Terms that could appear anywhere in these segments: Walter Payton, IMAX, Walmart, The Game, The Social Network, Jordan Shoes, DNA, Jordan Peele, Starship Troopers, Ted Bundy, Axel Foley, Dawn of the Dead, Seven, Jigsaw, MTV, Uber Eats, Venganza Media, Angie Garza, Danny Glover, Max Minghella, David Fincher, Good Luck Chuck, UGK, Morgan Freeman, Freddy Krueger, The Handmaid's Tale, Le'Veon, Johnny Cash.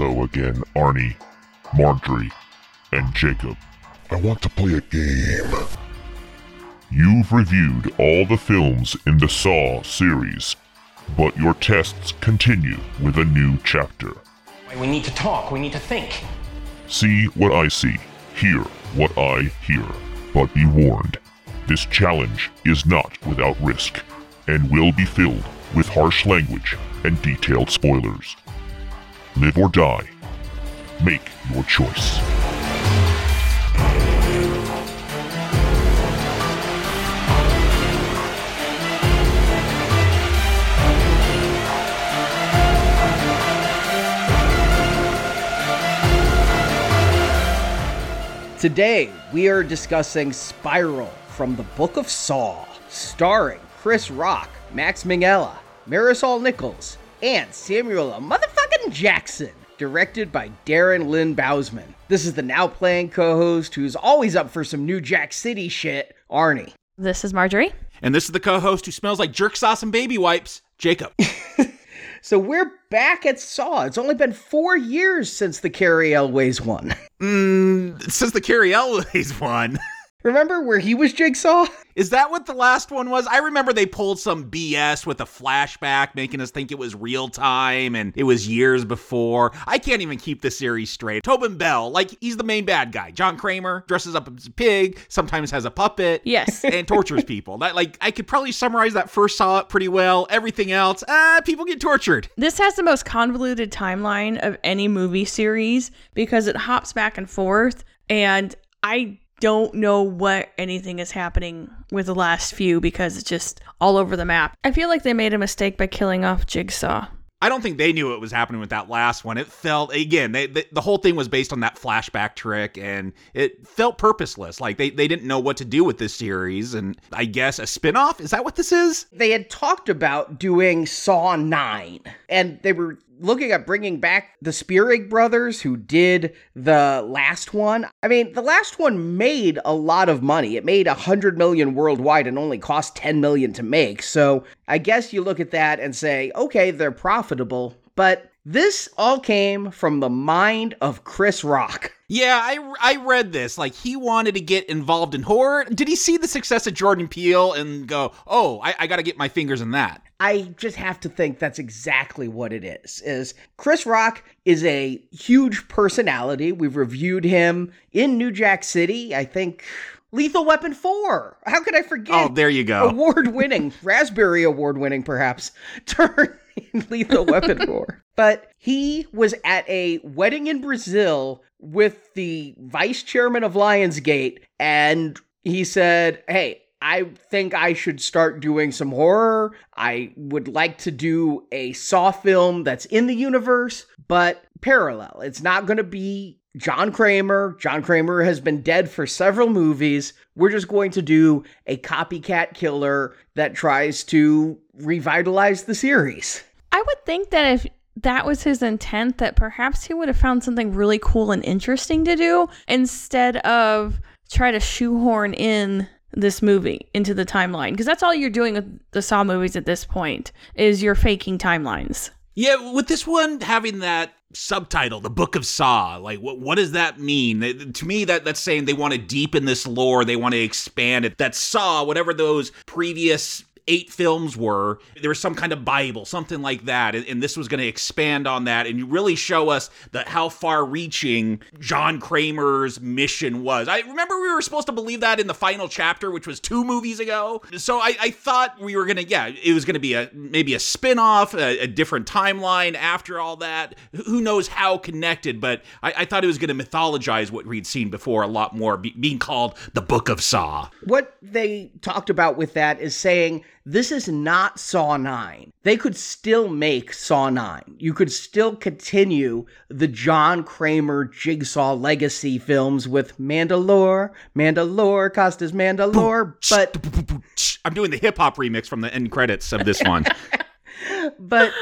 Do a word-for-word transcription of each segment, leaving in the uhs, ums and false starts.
Hello again, Arnie, Marjorie, and Jacob. I want to play a game. You've reviewed all the films in the Saw series, but your tests continue with a new chapter. We need to talk, we need to think. See what I see, hear what I hear, but be warned, this challenge is not without risk, and will be filled with harsh language and detailed spoilers. Live or die, make your choice. Today, we are discussing Spiral from the Book of Saw, starring Chris Rock, Max Minghella, Marisol Nichols, and Samuel L. motherfucking Jackson, directed by Darren Lynn Bousman. This is the now playing co-host who's always up for some new Jack City shit, Arnie. This is Marjorie. And this is the co-host who smells like jerk sauce and baby wipes, Jacob. So we're back at Saw. It's only been four years since the Carrie Elwes one. Mm, since the Carrie Elwes one. Remember where he was Jigsaw? Is that what the last one was? I remember they pulled some B S with a flashback, making us think it was real time and it was years before. I can't even keep the series straight. Tobin Bell, like, he's the main bad guy. John Kramer dresses up as a pig, sometimes has a puppet. Yes. And tortures people. That, like, I could probably summarize that first Saw pretty well. Everything else, ah, people get tortured. This has the most convoluted timeline of any movie series because it hops back and forth, and I don't know what anything is happening with the last few because it's just all over the map. I feel like they made a mistake by killing off Jigsaw. I don't think they knew what was happening with that last one. It felt, again, they, they, the whole thing was based on that flashback trick, and it felt purposeless. Like, they, they didn't know what to do with this series, and I guess a spinoff? Is that what this is? They had talked about doing Saw nine, and they were looking at bringing back the Spearig brothers who did the last one. I mean, the last one made a lot of money. It made one hundred million dollars worldwide and only cost ten million dollars to make. So I guess you look at that and say, okay, they're profitable. But this all came from the mind of Chris Rock. Yeah, I, I read this. Like, he wanted to get involved in horror. Did he see the success of Jordan Peele and go, oh, I, I got to get my fingers in that? I just have to think that's exactly what it is, is Chris Rock is a huge personality. We've reviewed him in New Jack City, I think, Lethal Weapon four. How could I forget? Oh, there you go. Award-winning, Raspberry Award-winning, perhaps, turn in Lethal Weapon four. But he was at a wedding in Brazil with the vice chairman of Lionsgate, and he said, hey, I think I should start doing some horror. I would like to do a Saw film that's in the universe, but parallel. It's not going to be John Kramer. John Kramer has been dead for several movies. We're just going to do a copycat killer that tries to revitalize the series. I would think that if that was his intent, that perhaps he would have found something really cool and interesting to do instead of try to shoehorn in this movie into the timeline. Because that's all you're doing with the Saw movies at this point, is you're faking timelines. Yeah, with this one having that subtitle, The Book of Saw, like, what what does that mean? They, to me, that that's saying they want to deepen this lore, they want to expand it. That Saw, whatever those previous eight films were, there was some kind of Bible, something like that, and, and this was going to expand on that and really show us that how far-reaching John Kramer's mission was. I remember we were supposed to believe that in the final chapter, which was two movies ago. So I, I thought we were going to, yeah, it was going to be a maybe a spin-off, a, a different timeline after all that. Who knows how connected, but I, I thought it was going to mythologize what we'd seen before a lot more, be, being called the Book of Saw. What they talked about with that is saying, this is not Saw nine. They could still make Saw nine. You could still continue the John Kramer Jigsaw legacy films with Mandylor, Mandylor, Costas Mandylor, but... I'm doing the hip-hop remix from the end credits of this one. But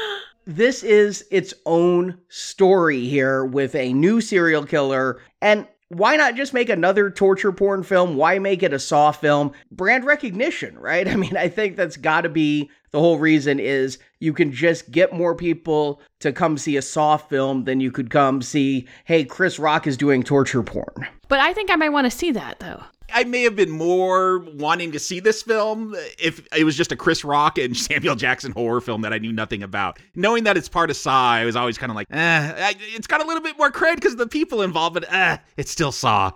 this is its own story here with a new serial killer, and why not just make another torture porn film? Why make it a Saw film? Brand recognition, right? I mean, I think that's got to be The whole reason is you can just get more people to come see a Saw film than you could come see, hey, Chris Rock is doing torture porn. But I think I might want to see that, though. I may have been more wanting to see this film if it was just a Chris Rock and Samuel Jackson horror film that I knew nothing about. Knowing that it's part of Saw, I was always kind of like, eh, it's got a little bit more cred because of the people involved, but eh, it's still Saw.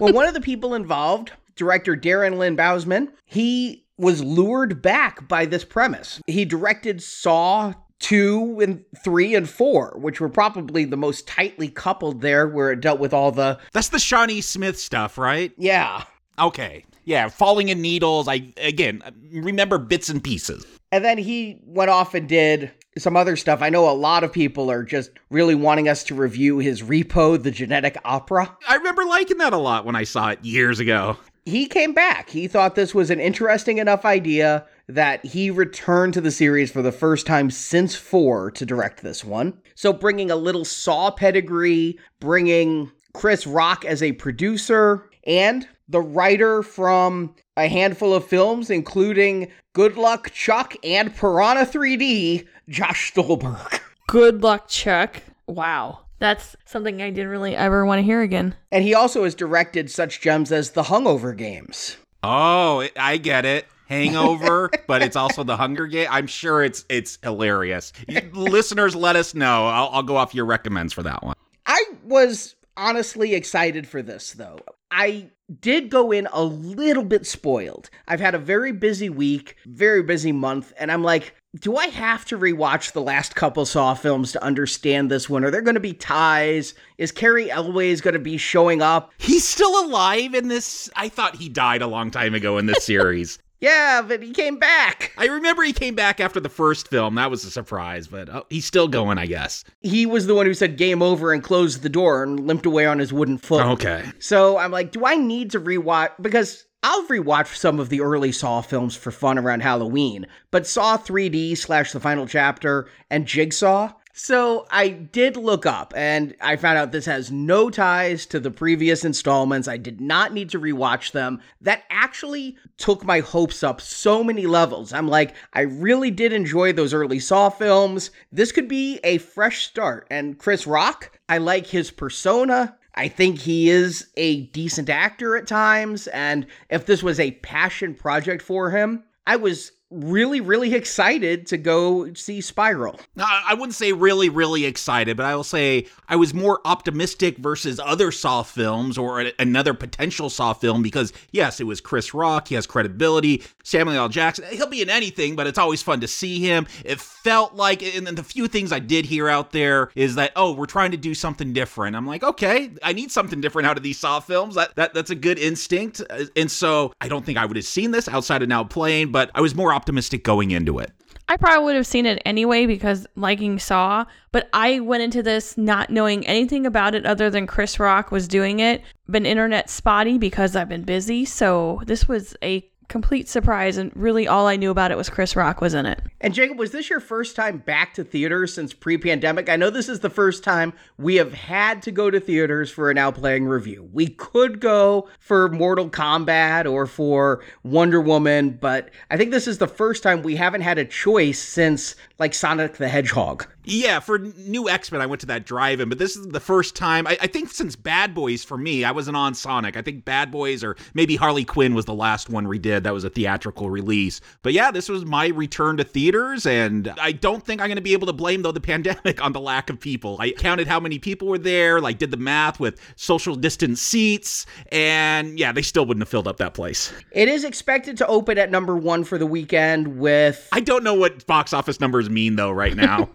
Well, one of the people involved, director Darren Lynn Bousman, he was lured back by this premise. He directed Saw two and three and four, which were probably the most tightly coupled there, where it dealt with all the... That's the Shawnee Smith stuff, right? Yeah. Okay. Yeah, falling in needles. I, again, remember bits and pieces. And then he went off and did some other stuff. I know a lot of people are just really wanting us to review his Repo! The Genetic Opera. I remember liking that a lot when I saw it years ago. He came back. He thought this was an interesting enough idea that he returned to the series for the first time since four to direct this one. So bringing a little Saw pedigree, bringing Chris Rock as a producer, and the writer from a handful of films, including Good Luck Chuck and Piranha three D, Josh Stolberg. Good Luck Chuck. Wow. That's something I didn't really ever want to hear again. And he also has directed such gems as The Hungover Games. Oh, I get it. Hangover, but it's also The Hunger Game. I'm sure it's it's hilarious. Listeners, let us know. I'll, I'll go off your recommends for that one. I was honestly excited for this, though. I did go in a little bit spoiled. I've had a very busy week, very busy month, and I'm like, do I have to rewatch the last couple Saw films to understand this one? Are there going to be ties? Is Carrie Elwes going to be showing up? He's still alive in this? I thought he died a long time ago in this series. Yeah, but he came back. I remember he came back after the first film. That was a surprise, but oh, he's still going, I guess. He was the one who said game over and closed the door and limped away on his wooden foot. Okay. So I'm like, do I need to rewatch? Because I'll rewatch some of the early Saw films for fun around Halloween, but Saw three D slash The Final Chapter and Jigsaw. So I did look up, and I found out this has no ties to the previous installments. I did not need to rewatch them. That actually took my hopes up so many levels. I'm like, I really did enjoy those early Saw films. This could be a fresh start. And Chris Rock, I like his persona. I think he is a decent actor at times. And if this was a passion project for him, I was really, really excited to go see Spiral. I wouldn't say really, really excited, but I will say I was more optimistic versus other Saw films or a- another potential Saw film because, yes, it was Chris Rock. He has credibility. Samuel L. Jackson, he'll be in anything, but it's always fun to see him. It felt like, and then the few things I did hear out there is that, oh, we're trying to do something different. I'm like, okay, I need something different out of these Saw films. That, that That's a good instinct. And so I don't think I would have seen this outside of now playing, but I was more optimistic going into it. I probably would have seen it anyway because liking Saw, but I went into this not knowing anything about it other than Chris Rock was doing it. Been internet spotty because I've been busy, so this was a complete surprise, and really all I knew about it was Chris Rock was in it. And Jacob, was this your first time back to theaters since pre-pandemic? I know this is the first time we have had to go to theaters for a Now Playing review. We could go for Mortal Kombat or for Wonder Woman, but I think this is the first time we haven't had a choice since, like, Sonic the Hedgehog. Yeah, for new X-Men, I went to that drive-in, but this is the first time, I, I think since Bad Boys for me, I wasn't on Sonic. I think Bad Boys or maybe Harley Quinn was the last one we did. That was a theatrical release. But yeah, this was my return to theaters, and I don't think I'm going to be able to blame, though, the pandemic on the lack of people. I counted how many people were there, like did the math with social distance seats, and yeah, they still wouldn't have filled up that place. It is expected to open at number one for the weekend with... I don't know what box office numbers mean, though, right now.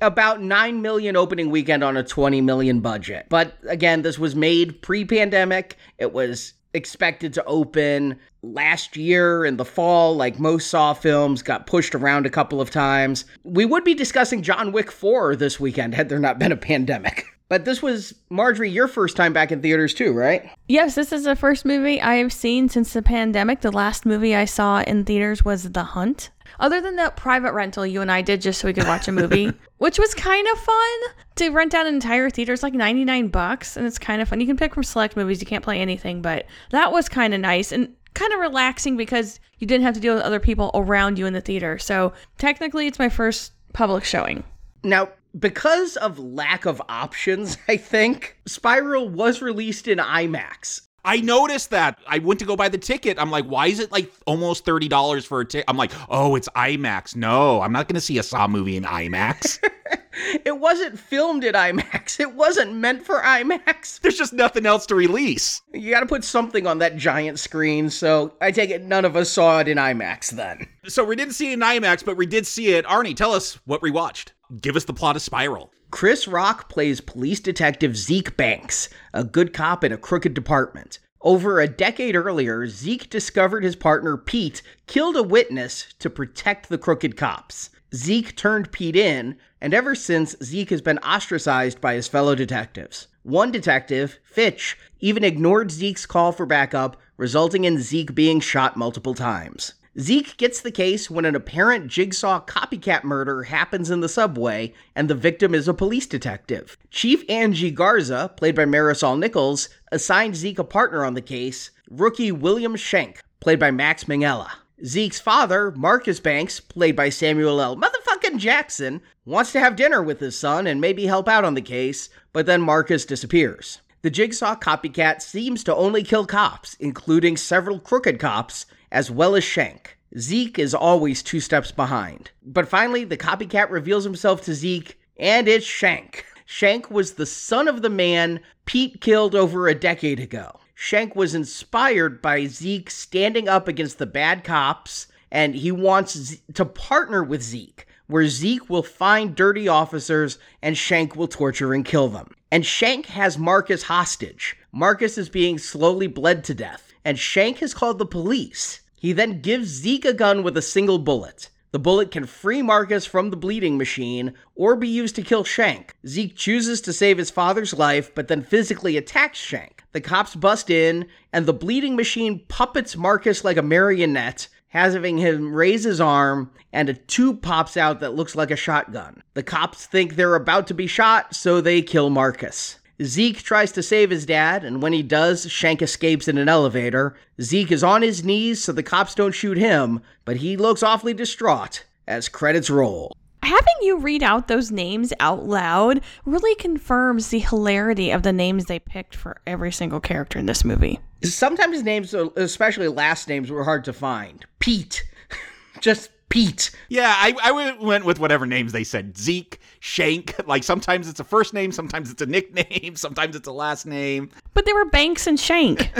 About nine million opening weekend on a twenty million budget. But again, this was made pre-pandemic. It was expected to open last year in the fall, like most Saw films, got pushed around a couple of times. We would be discussing John Wick four this weekend had there not been a pandemic. But this was, Marjorie, your first time back in theaters too, right? Yes, this is the first movie I have seen since the pandemic. The last movie I saw in theaters was The Hunt. Other than that private rental you and I did just so we could watch a movie, which was kind of fun to rent out an entire theater. It's like ninety-nine bucks, and it's kind of fun. You can pick from select movies. You can't play anything, but that was kind of nice. And kind of relaxing because you didn't have to deal with other people around you in the theater. So technically it's my first public showing. Now, because of lack of options, I think, Spiral was released in IMAX. I noticed that. I went to go buy the ticket. I'm like, why is it like almost thirty dollars for a ticket? I'm like, oh, it's IMAX. No, I'm not going to see a Saw movie in IMAX. It wasn't filmed at IMAX. It wasn't meant for IMAX. There's just nothing else to release. You got to put something on that giant screen. So I take it none of us saw it in IMAX then. So we didn't see it in IMAX, but we did see it. Arnie, tell us what we watched. Give us the plot of Spiral. Chris Rock plays police detective Zeke Banks, a good cop in a crooked department. Over a decade earlier, Zeke discovered his partner Pete killed a witness to protect the crooked cops. Zeke turned Pete in, and ever since, Zeke has been ostracized by his fellow detectives. One detective, Fitch, even ignored Zeke's call for backup, resulting in Zeke being shot multiple times. Zeke gets the case when an apparent Jigsaw copycat murder happens in the subway, and the victim is a police detective. Chief Angie Garza, played by Marisol Nichols, assigned Zeke a partner on the case, rookie William Schenck, played by Max Minghella. Zeke's father, Marcus Banks, played by Samuel L. motherfucking Jackson, wants to have dinner with his son and maybe help out on the case, but then Marcus disappears. The Jigsaw copycat seems to only kill cops, including several crooked cops, as well as Shank. Zeke is always two steps behind. But finally, the copycat reveals himself to Zeke, and it's Shank. Shank was the son of the man Pete killed over a decade ago. Shank was inspired by Zeke standing up against the bad cops, and he wants Ze- to partner with Zeke, where Zeke will find dirty officers, and Shank will torture and kill them. And Shank has Marcus hostage. Marcus is being slowly bled to death, and Shank has called the police. He then gives Zeke a gun with a single bullet. The bullet can free Marcus from the bleeding machine or be used to kill Shank. Zeke chooses to save his father's life, but then physically attacks Shank. The cops bust in, and the bleeding machine puppets Marcus like a marionette, having him raise his arm, and a tube pops out that looks like a shotgun. The cops think they're about to be shot, so they kill Marcus. Zeke tries to save his dad, and when he does, Shank escapes in an elevator. Zeke is on his knees so the cops don't shoot him, but he looks awfully distraught as credits roll. Having you read out those names out loud really confirms the hilarity of the names they picked for every single character in this movie. Sometimes names, especially last names, were hard to find. Pete. Just Pete. Yeah, I, I went with whatever names they said. Zeke, Shank. Like, sometimes it's a first name, sometimes it's a nickname, sometimes it's a last name. But there were Banks and Shank.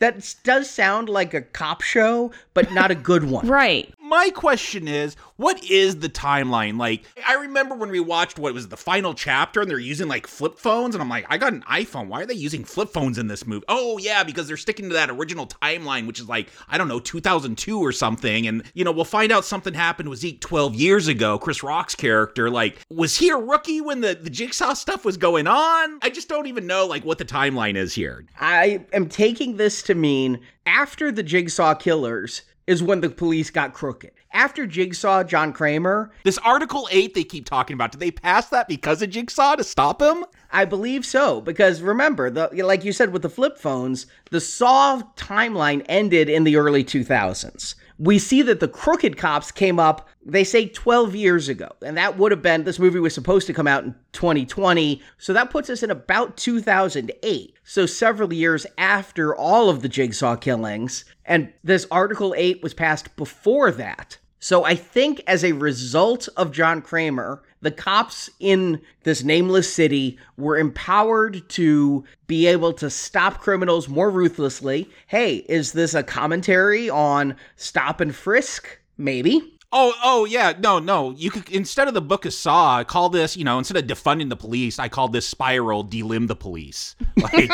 That does sound like a cop show, but not a good one. Right. My question is, what is the timeline? Like, I remember when we watched, what was the final chapter, and they're using, like, flip phones, and I'm like, I got an iPhone. Why are they using flip phones in this movie? Oh, yeah, because they're sticking to that original timeline, which is, like, I don't know, two thousand two or something, and, you know, we'll find out something happened with Zeke twelve years ago, Chris Rock's character. Like, was he a rookie when the, the Jigsaw stuff was going on? I just don't even know, like, what the timeline is here. I am taking this to mean after the Jigsaw killers is when the police got crooked. After Jigsaw, John Kramer. This Article eight they keep talking about, did they pass that because of Jigsaw to stop him? I believe so, because remember, the like you said with the flip phones, the Saw timeline ended in the early two thousands. We see that the crooked cops came up, they say twelve years ago, and that would have been, this movie was supposed to come out in twenty twenty, so that puts us in about two thousand eight, so several years after all of the Jigsaw killings, and this Article eight was passed before that. So I think as a result of John Kramer, the cops in this nameless city were empowered to be able to stop criminals more ruthlessly. Hey, is this a commentary on stop and frisk? Maybe. Oh, oh, yeah, no, no. You could, instead of the Book of Saw, I call this, you know, instead of defunding the police, I call this Spiral, delimb the police. Like,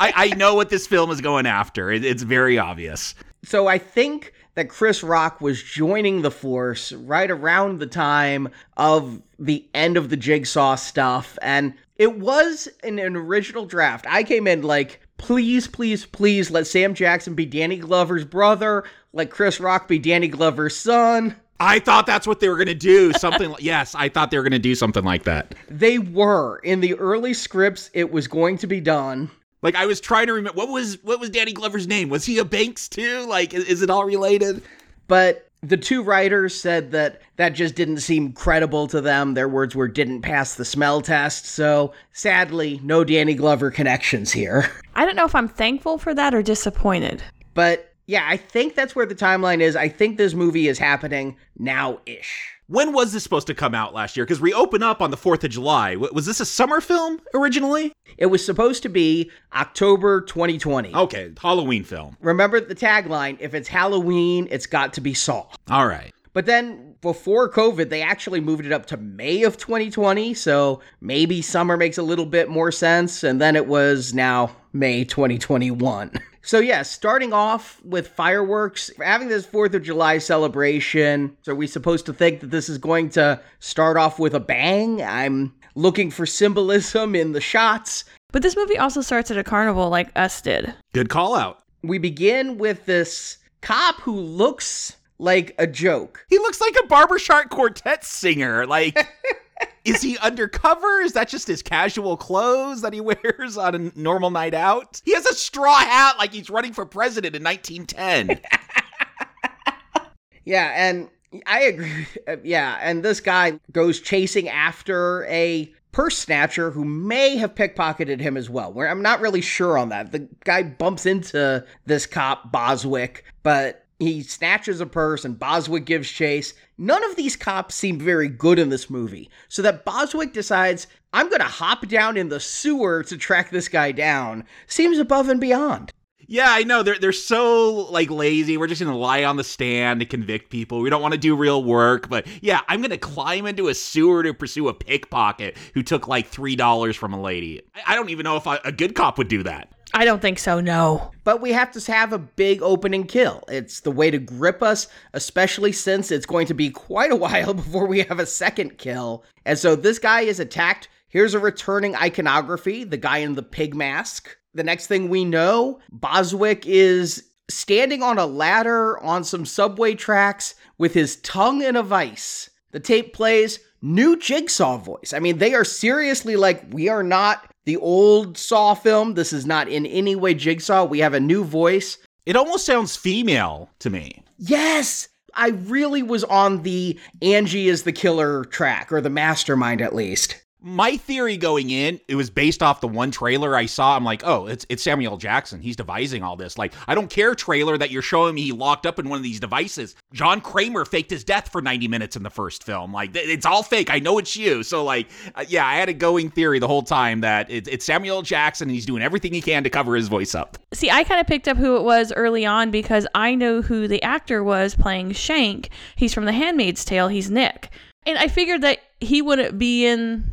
I, I know what this film is going after. It, it's very obvious. So I think that Chris Rock was joining the force right around the time of the end of the Jigsaw stuff, and it was an, an original draft. I came in like, please, please, please let Sam Jackson be Danny Glover's brother. Let Chris Rock be Danny Glover's son. I thought that's what they were going to do. Something like, yes, I thought they were going to do something like that. They were. In the early scripts, it was going to be done. Like, I was trying to remember, what was what was Danny Glover's name? Was he a Banks too? Like, is, is it all related? But the two writers said that that just didn't seem credible to them. Their words were, didn't pass the smell test. So, sadly, no Danny Glover connections here. I don't know if I'm thankful for that or disappointed. But, yeah, I think that's where the timeline is. I think this movie is happening now-ish. When was this supposed to come out last year? Because we open up on the fourth of July. Was this a summer film originally? It was supposed to be October twenty twenty. Okay, Halloween film. Remember the tagline, if it's Halloween, it's got to be Saw. All right. But then before COVID, they actually moved it up to May of twenty twenty. So maybe summer makes a little bit more sense. And then it was now May twenty twenty-one. So yeah, starting off with fireworks, having this fourth of July celebration. So are we supposed to think that this is going to start off with a bang? I'm looking for symbolism in the shots. But this movie also starts at a carnival like Us did. Good call out. We begin with this cop who looks like a joke. He looks like a barbershop quartet singer. Like, is he undercover? Is that just his casual clothes that he wears on a normal night out? He has a straw hat like he's running for president in nineteen ten. Yeah, and I agree. Yeah, and this guy goes chasing after a purse snatcher who may have pickpocketed him as well. We're, I'm not really sure on that. The guy bumps into this cop, Boswick, but he snatches a purse and Boswick gives chase. None of these cops seem very good in this movie. So that Boswick decides, I'm going to hop down in the sewer to track this guy down, seems above and beyond. Yeah, I know. They're they're so, like, lazy. We're just going to lie on the stand to convict people. We don't want to do real work. But, yeah, I'm going to climb into a sewer to pursue a pickpocket who took, like, three dollars from a lady. I don't even know if I, a good cop would do that. I don't think so, no. But we have to have a big opening kill. It's the way to grip us, especially since it's going to be quite a while before we have a second kill. And so this guy is attacked. Here's a returning iconography, the guy in the pig mask. The next thing we know, Boswick is standing on a ladder on some subway tracks with his tongue in a vice. The tape plays, new Jigsaw voice. I mean, they are seriously like, we are not the old Saw film. This is not in any way Jigsaw. We have a new voice. It almost sounds female to me. Yes! I really was on the Angie is the killer track, or the mastermind at least. My theory going in, it was based off the one trailer I saw. I'm like, oh, it's it's Samuel L. Jackson. He's devising all this. Like, I don't care, trailer, that you're showing me he locked up in one of these devices. John Kramer faked his death for ninety minutes in the first film. Like, it's all fake. I know it's you. So, like, yeah, I had a going theory the whole time that it, it's Samuel L. Jackson and he's doing everything he can to cover his voice up. See, I kind of picked up who it was early on because I know who the actor was playing Shank. He's from The Handmaid's Tale. He's Nick. And I figured that he wouldn't be in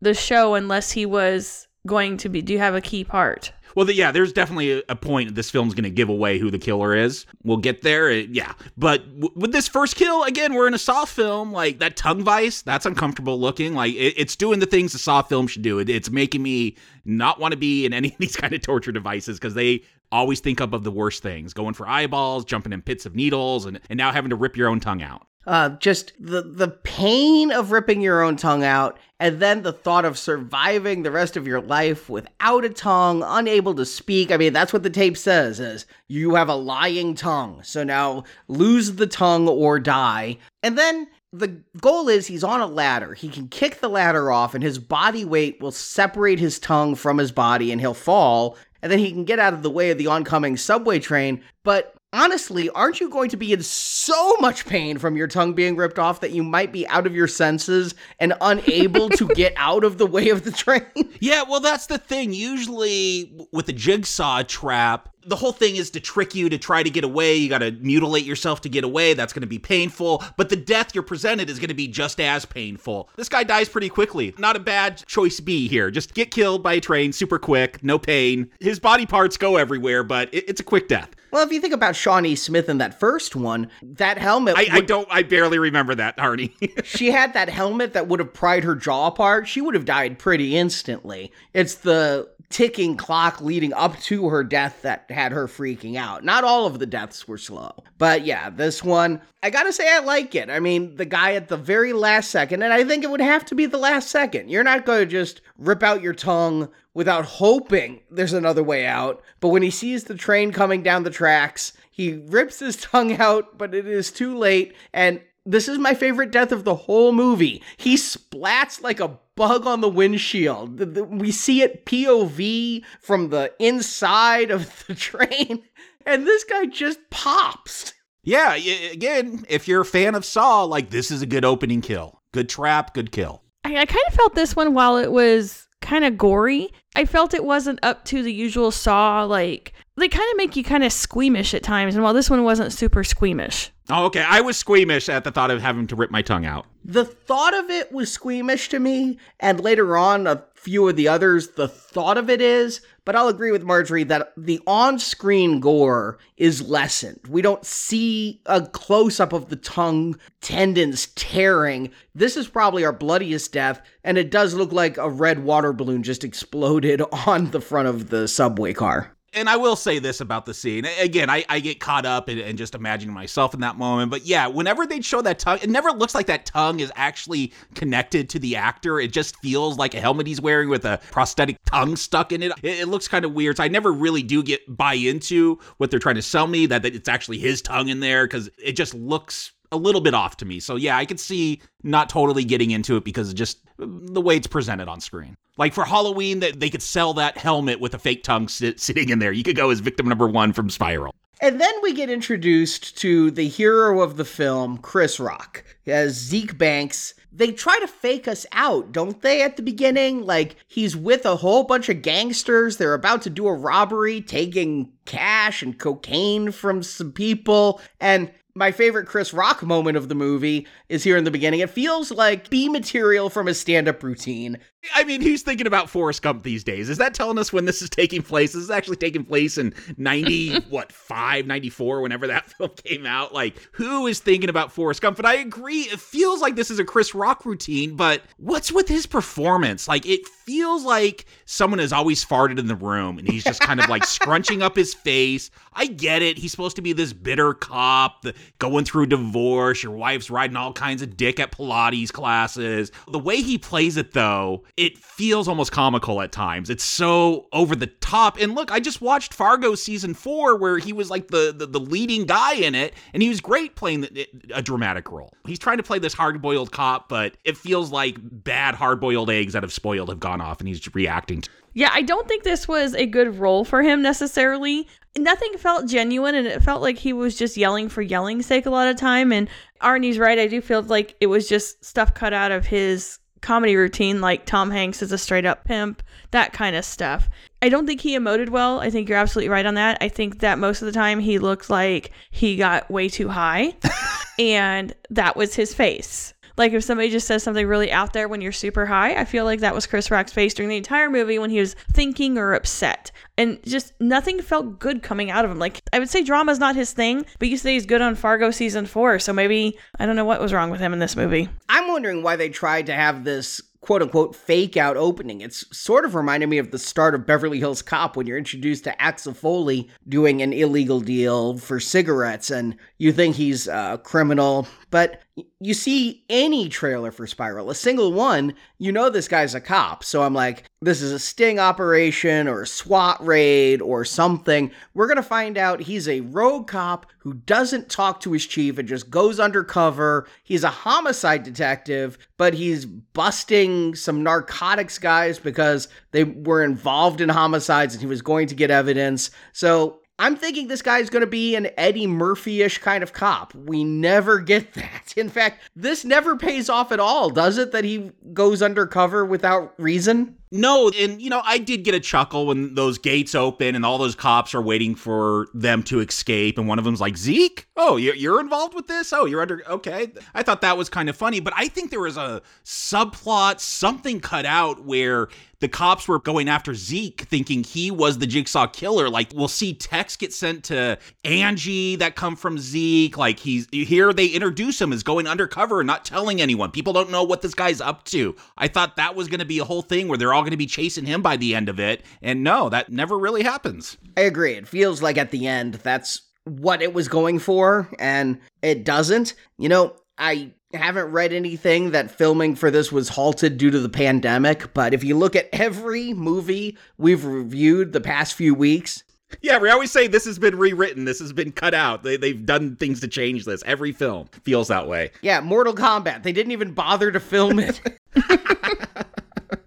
the show unless he was going to be. Do you have a key part? Well, the, yeah, there's definitely a point this film's going to give away who the killer is. We'll get there, it, yeah. But w- with this first kill, again, we're in a Saw film. Like, that tongue vice, that's uncomfortable looking. Like, it, it's doing the things a Saw film should do. It, it's making me not want to be in any of these kind of torture devices because they always think up of the worst things. Going for eyeballs, jumping in pits of needles, and, and now having to rip your own tongue out. Uh, just the, the pain of ripping your own tongue out, and then the thought of surviving the rest of your life without a tongue, unable to speak. I mean, that's what the tape says, is you have a lying tongue. So now lose the tongue or die. And then the goal is he's on a ladder. He can kick the ladder off, and his body weight will separate his tongue from his body, and he'll fall. And then he can get out of the way of the oncoming subway train, but honestly, aren't you going to be in so much pain from your tongue being ripped off that you might be out of your senses and unable to get out of the way of the train? Yeah, well, that's the thing. Usually with a Jigsaw trap, the whole thing is to trick you to try to get away. You got to mutilate yourself to get away. That's going to be painful. But the death you're presented is going to be just as painful. This guy dies pretty quickly. Not a bad choice B here. Just get killed by a train super quick, no pain. His body parts go everywhere, but it, it's a quick death. Well, if you think about Shawnee Smith in that first one, that helmet... I, would, I don't... I barely remember that, Harney. She had that helmet that would have pried her jaw apart. She would have died pretty instantly. It's the ticking clock leading up to her death that had her freaking out. Not all of the deaths were slow. But yeah, this one, I gotta say I like it. I mean, the guy at the very last second, and I think it would have to be the last second. You're not going to just rip out your tongue without hoping there's another way out. But when he sees the train coming down the tracks, he rips his tongue out, but it is too late. And this is my favorite death of the whole movie. He splats like a bug on the windshield. We see it P O V from the inside of the train, and this guy just pops. Yeah, again, if you're a fan of Saw, like, this is a good opening kill. Good trap, good kill. I, I kind of felt this one, while it was kind of gory, I felt it wasn't up to the usual Saw, like, they kind of make you kind of squeamish at times, and while this one wasn't super squeamish. Oh, okay. I was squeamish at the thought of having to rip my tongue out. The thought of it was squeamish to me, and later on, a few of the others, the thought of it is, but I'll agree with Marjorie that the on-screen gore is lessened. We don't see a close-up of the tongue tendons tearing. This is probably our bloodiest death, and it does look like a red water balloon just exploded on the front of the subway car. And I will say this about the scene. Again, I, I get caught up and, and just imagining myself in that moment. But yeah, whenever they show that tongue, it never looks like that tongue is actually connected to the actor. It just feels like a helmet he's wearing with a prosthetic tongue stuck in it. It, it looks kind of weird. So I never really do get buy into what they're trying to sell me, that, that it's actually his tongue in there, because it just looks a little bit off to me. So yeah, I could see not totally getting into it because of just the way it's presented on screen. Like for Halloween, that they could sell that helmet with a fake tongue sit- sitting in there. You could go as victim number one from Spiral. And then we get introduced to the hero of the film, Chris Rock, as Zeke Banks. They try to fake us out, don't they, at the beginning? Like, he's with a whole bunch of gangsters. They're about to do a robbery, taking cash and cocaine from some people. And my favorite Chris Rock moment of the movie is here in the beginning. It feels like B material from his stand-up routine. I mean, who's thinking about Forrest Gump these days? Is that telling us when this is taking place? This is actually taking place in ninety, what, five, ninety-four, whenever that film came out. Like, who is thinking about Forrest Gump? But I agree, it feels like this is a Chris Rock routine, but what's with his performance? Like, it feels like someone has always farted in the room, and he's just kind of like scrunching up his face. I get it. He's supposed to be this bitter cop, the going through divorce, your wife's riding all kinds of dick at Pilates classes. The way he plays it, though, it feels almost comical at times. It's so over the top. And look, I just watched Fargo season four, where he was like the, the, the leading guy in it, and he was great playing the, a dramatic role. He's trying to play this hard-boiled cop, but it feels like bad hard-boiled eggs that have spoiled have gone off, and he's reacting to. Yeah, I don't think this was a good role for him necessarily. Nothing felt genuine, and it felt like he was just yelling for yelling's sake a lot of time. And Arnie's right, I do feel like it was just stuff cut out of his comedy routine, like Tom Hanks is a straight-up pimp, that kind of stuff. I don't think he emoted well. I think you're absolutely right on that. I think that most of the time he looked like he got way too high, and that was his face. Like, if somebody just says something really out there when you're super high, I feel like that was Chris Rock's face during the entire movie when he was thinking or upset. And just nothing felt good coming out of him. Like, I would say drama's not his thing, but you say he's good on Fargo season four, so maybe, I don't know what was wrong with him in this movie. I'm wondering why they tried to have this quote-unquote fake-out opening. It's sort of reminded me of the start of Beverly Hills Cop when you're introduced to Axel Foley doing an illegal deal for cigarettes, and you think he's a criminal, but you see any trailer for Spiral, a single one, you know this guy's a cop, so I'm like, this is a sting operation or a SWAT raid or something. We're going to find out he's a rogue cop who doesn't talk to his chief and just goes undercover. He's a homicide detective, but he's busting some narcotics guys because they were involved in homicides and he was going to get evidence. So I'm thinking this guy's going to be an Eddie Murphy-ish kind of cop. We never get that. In fact, this never pays off at all, does it, that he goes undercover without reason? No, and, you know, I did get a chuckle when those gates open and all those cops are waiting for them to escape, and one of them's like, Zeke? Oh, you're involved with this? Oh, you're under... Okay. I thought that was kind of funny, but I think there was a subplot, something cut out where the cops were going after Zeke thinking he was the Jigsaw killer. Like, we'll see texts get sent to Angie that come from Zeke. Like, he's here, they introduce him as going undercover and not telling anyone. People don't know what this guy's up to. I thought that was going to be a whole thing where they're all all going to be chasing him by the end of it. And no, that never really happens. I agree. It feels like at the end, that's what it was going for, and it doesn't. You know, I haven't read anything that filming for this was halted due to the pandemic, but if you look at every movie we've reviewed the past few weeks... Yeah, we always say this has been rewritten, this has been cut out, they, they've done things to change this. Every film feels that way. Yeah, Mortal Kombat, they didn't even bother to film it.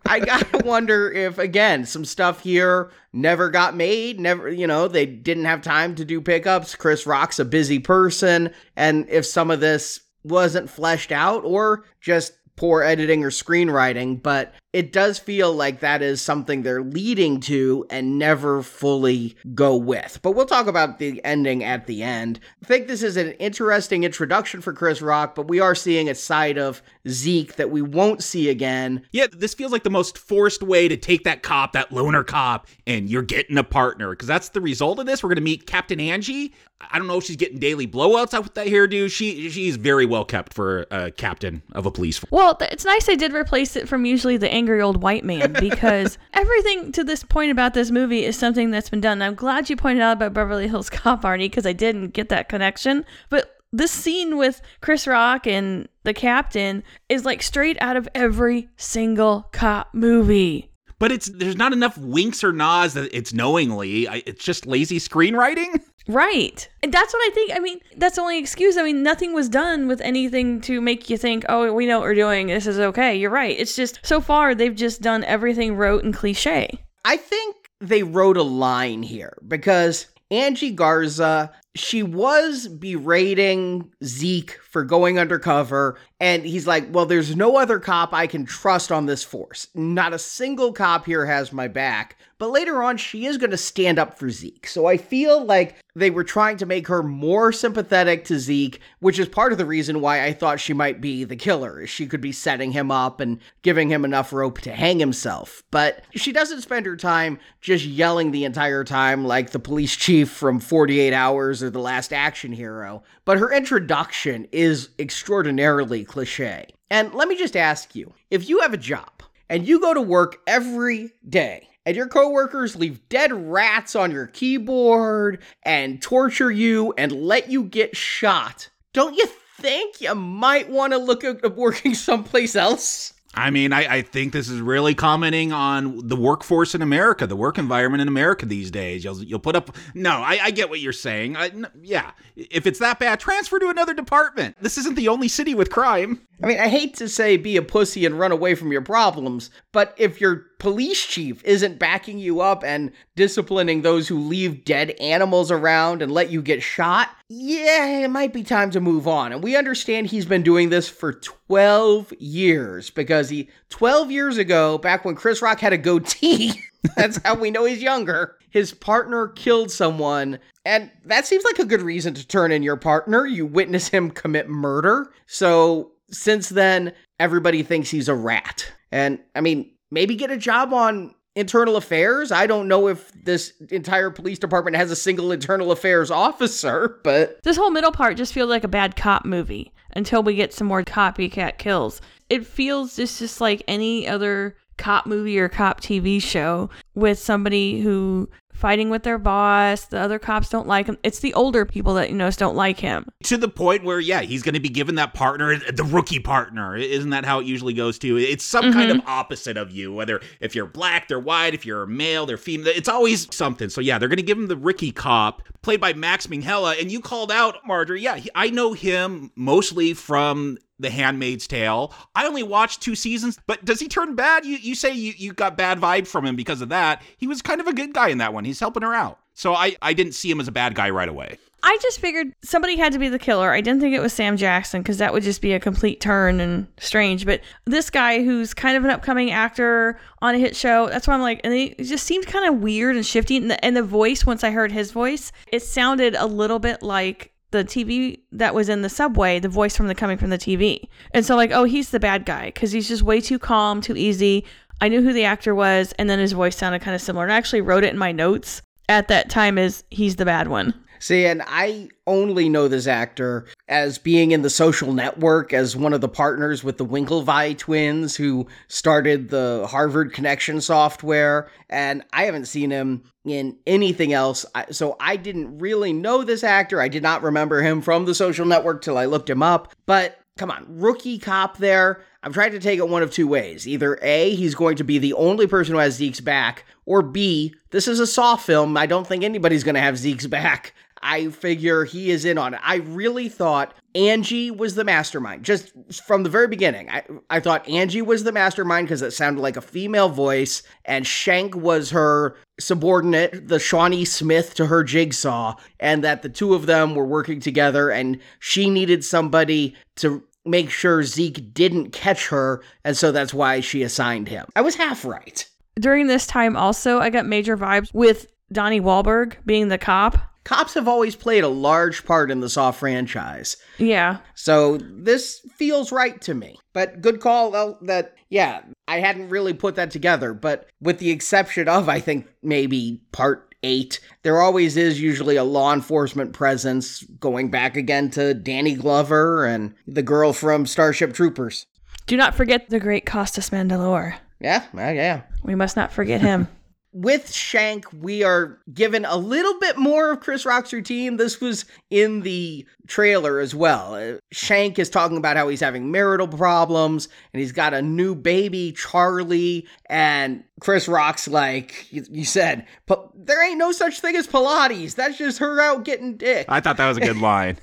I gotta wonder if, again, some stuff here never got made, never, you know, they didn't have time to do pickups. Chris Rock's a busy person, and if some of this wasn't fleshed out or just poor editing or screenwriting, but it does feel like that is something they're leading to and never fully go with. But we'll talk about the ending at the end. I think this is an interesting introduction for Chris Rock, but we are seeing a side of Zeke that we won't see again. Yeah, this feels like the most forced way to take that cop, that loner cop, and you're getting a partner, because that's the result of this. We're going to meet Captain Angie. I don't know if she's getting daily blowouts out with that hairdo. She, she's very well kept for a captain of a police force. Well, it's nice they did replace it from usually the angry old white man, because everything to this point about this movie is something that's been done. And I'm glad you pointed out about Beverly Hills Cop, Arnie, because I didn't get that connection. But this scene with Chris Rock and the captain is like straight out of every single cop movie. But it's there's not enough winks or nods that it's knowingly. I, it's just lazy screenwriting. Right. And that's what I think. I mean, that's the only excuse. I mean, nothing was done with anything to make you think, oh, we know what we're doing. This is okay. You're right. It's just so far they've just done everything rote and cliche. I think they wrote a line here because Angie Garza, she was berating Zeke for going undercover, and he's like, well, there's no other cop I can trust on this force. Not a single cop here has my back. But later on, she is going to stand up for Zeke. So I feel like they were trying to make her more sympathetic to Zeke, which is part of the reason why I thought she might be the killer. She could be setting him up and giving him enough rope to hang himself. But she doesn't spend her time just yelling the entire time like the police chief from forty-eight hours or the last action hero, but her introduction is extraordinarily cliche. And let me just ask you, if you have a job and you go to work every day and your coworkers leave dead rats on your keyboard and torture you and let you get shot, don't you think you might want to look at working someplace else? I mean, I, I think this is really commenting on the workforce in America, the work environment in America these days. You'll you'll put up... No, I, I get what you're saying. I, no, yeah, if it's that bad, transfer to another department. This isn't the only city with crime. I mean, I hate to say be a pussy and run away from your problems, but if your police chief isn't backing you up and disciplining those who leave dead animals around and let you get shot, yeah, it might be time to move on. And we understand he's been doing this for twelve years, because he twelve years ago, back when Chris Rock had a goatee, that's how we know he's younger, his partner killed someone. And that seems like a good reason to turn in your partner. You witness him commit murder. So since then, everybody thinks he's a rat. And I mean, maybe get a job on internal affairs. I don't know if this entire police department has a single internal affairs officer, but... This whole middle part just feels like a bad cop movie until we get some more copycat kills. It feels just, just like any other cop movie or cop T V show with somebody who... fighting with their boss, the other cops don't like him. It's the older people that you notice don't like him. To the point where, yeah, he's going to be given that partner, the rookie partner. Isn't that how it usually goes too? It's some mm-hmm. kind of opposite of you, whether if you're black, they're white, if you're male, they're female. It's always something. So yeah, they're going to give him the rookie cop, played by Max Minghella. And you called out, Marjorie, yeah, he, I know him mostly from... The Handmaid's Tale. I only watched two seasons, but does he turn bad? You you say you, you got bad vibe from him because of that. He was kind of a good guy in that one. He's helping her out. So I, I didn't see him as a bad guy right away. I just figured somebody had to be the killer. I didn't think it was Sam Jackson because that would just be a complete turn and strange. But this guy who's kind of an upcoming actor on a hit show, that's why I'm like, and he just seemed kind of weird and shifty. And the, and the voice, once I heard his voice, it sounded a little bit like the T V that was in the subway, the voice from the coming from the T V. And so like, oh, he's the bad guy because he's just way too calm, too easy. I knew who the actor was, and then his voice sounded kind of similar. And I actually wrote it in my notes at that time as he's the bad one. See, and I only know this actor as being in The Social Network as one of the partners with the Winklevi twins who started the Harvard Connection software, and I haven't seen him in anything else, so I didn't really know this actor. I did not remember him from The Social Network till I looked him up, but come on, rookie cop there. I'm trying to take it one of two ways. Either A, he's going to be the only person who has Zeke's back, or B, this is a Saw film. I don't think anybody's going to have Zeke's back. I figure he is in on it. I really thought Angie was the mastermind. Just from the very beginning, I, I thought Angie was the mastermind because it sounded like a female voice, and Shank was her subordinate, the Shawnee Smith to her Jigsaw, and that the two of them were working together, and she needed somebody to make sure Zeke didn't catch her, and so that's why she assigned him. I was half right. During this time also, I got major vibes with Donnie Wahlberg being the cop. Cops have always played a large part in the Saw franchise. Yeah. So this feels right to me. But good call that, yeah, I hadn't really put that together. But with the exception of, I think, maybe part eight, there always is usually a law enforcement presence, going back again to Danny Glover and the girl from Starship Troopers. Do not forget the great Costas Mandylor. Yeah, yeah. We must not forget him. With Shank, we are given a little bit more of Chris Rock's routine. This was in the trailer as well. Shank is talking about how he's having marital problems, and he's got a new baby, Charlie, and Chris Rock's like, you said, there ain't no such thing as Pilates. That's just her out getting dick. I thought that was a good line.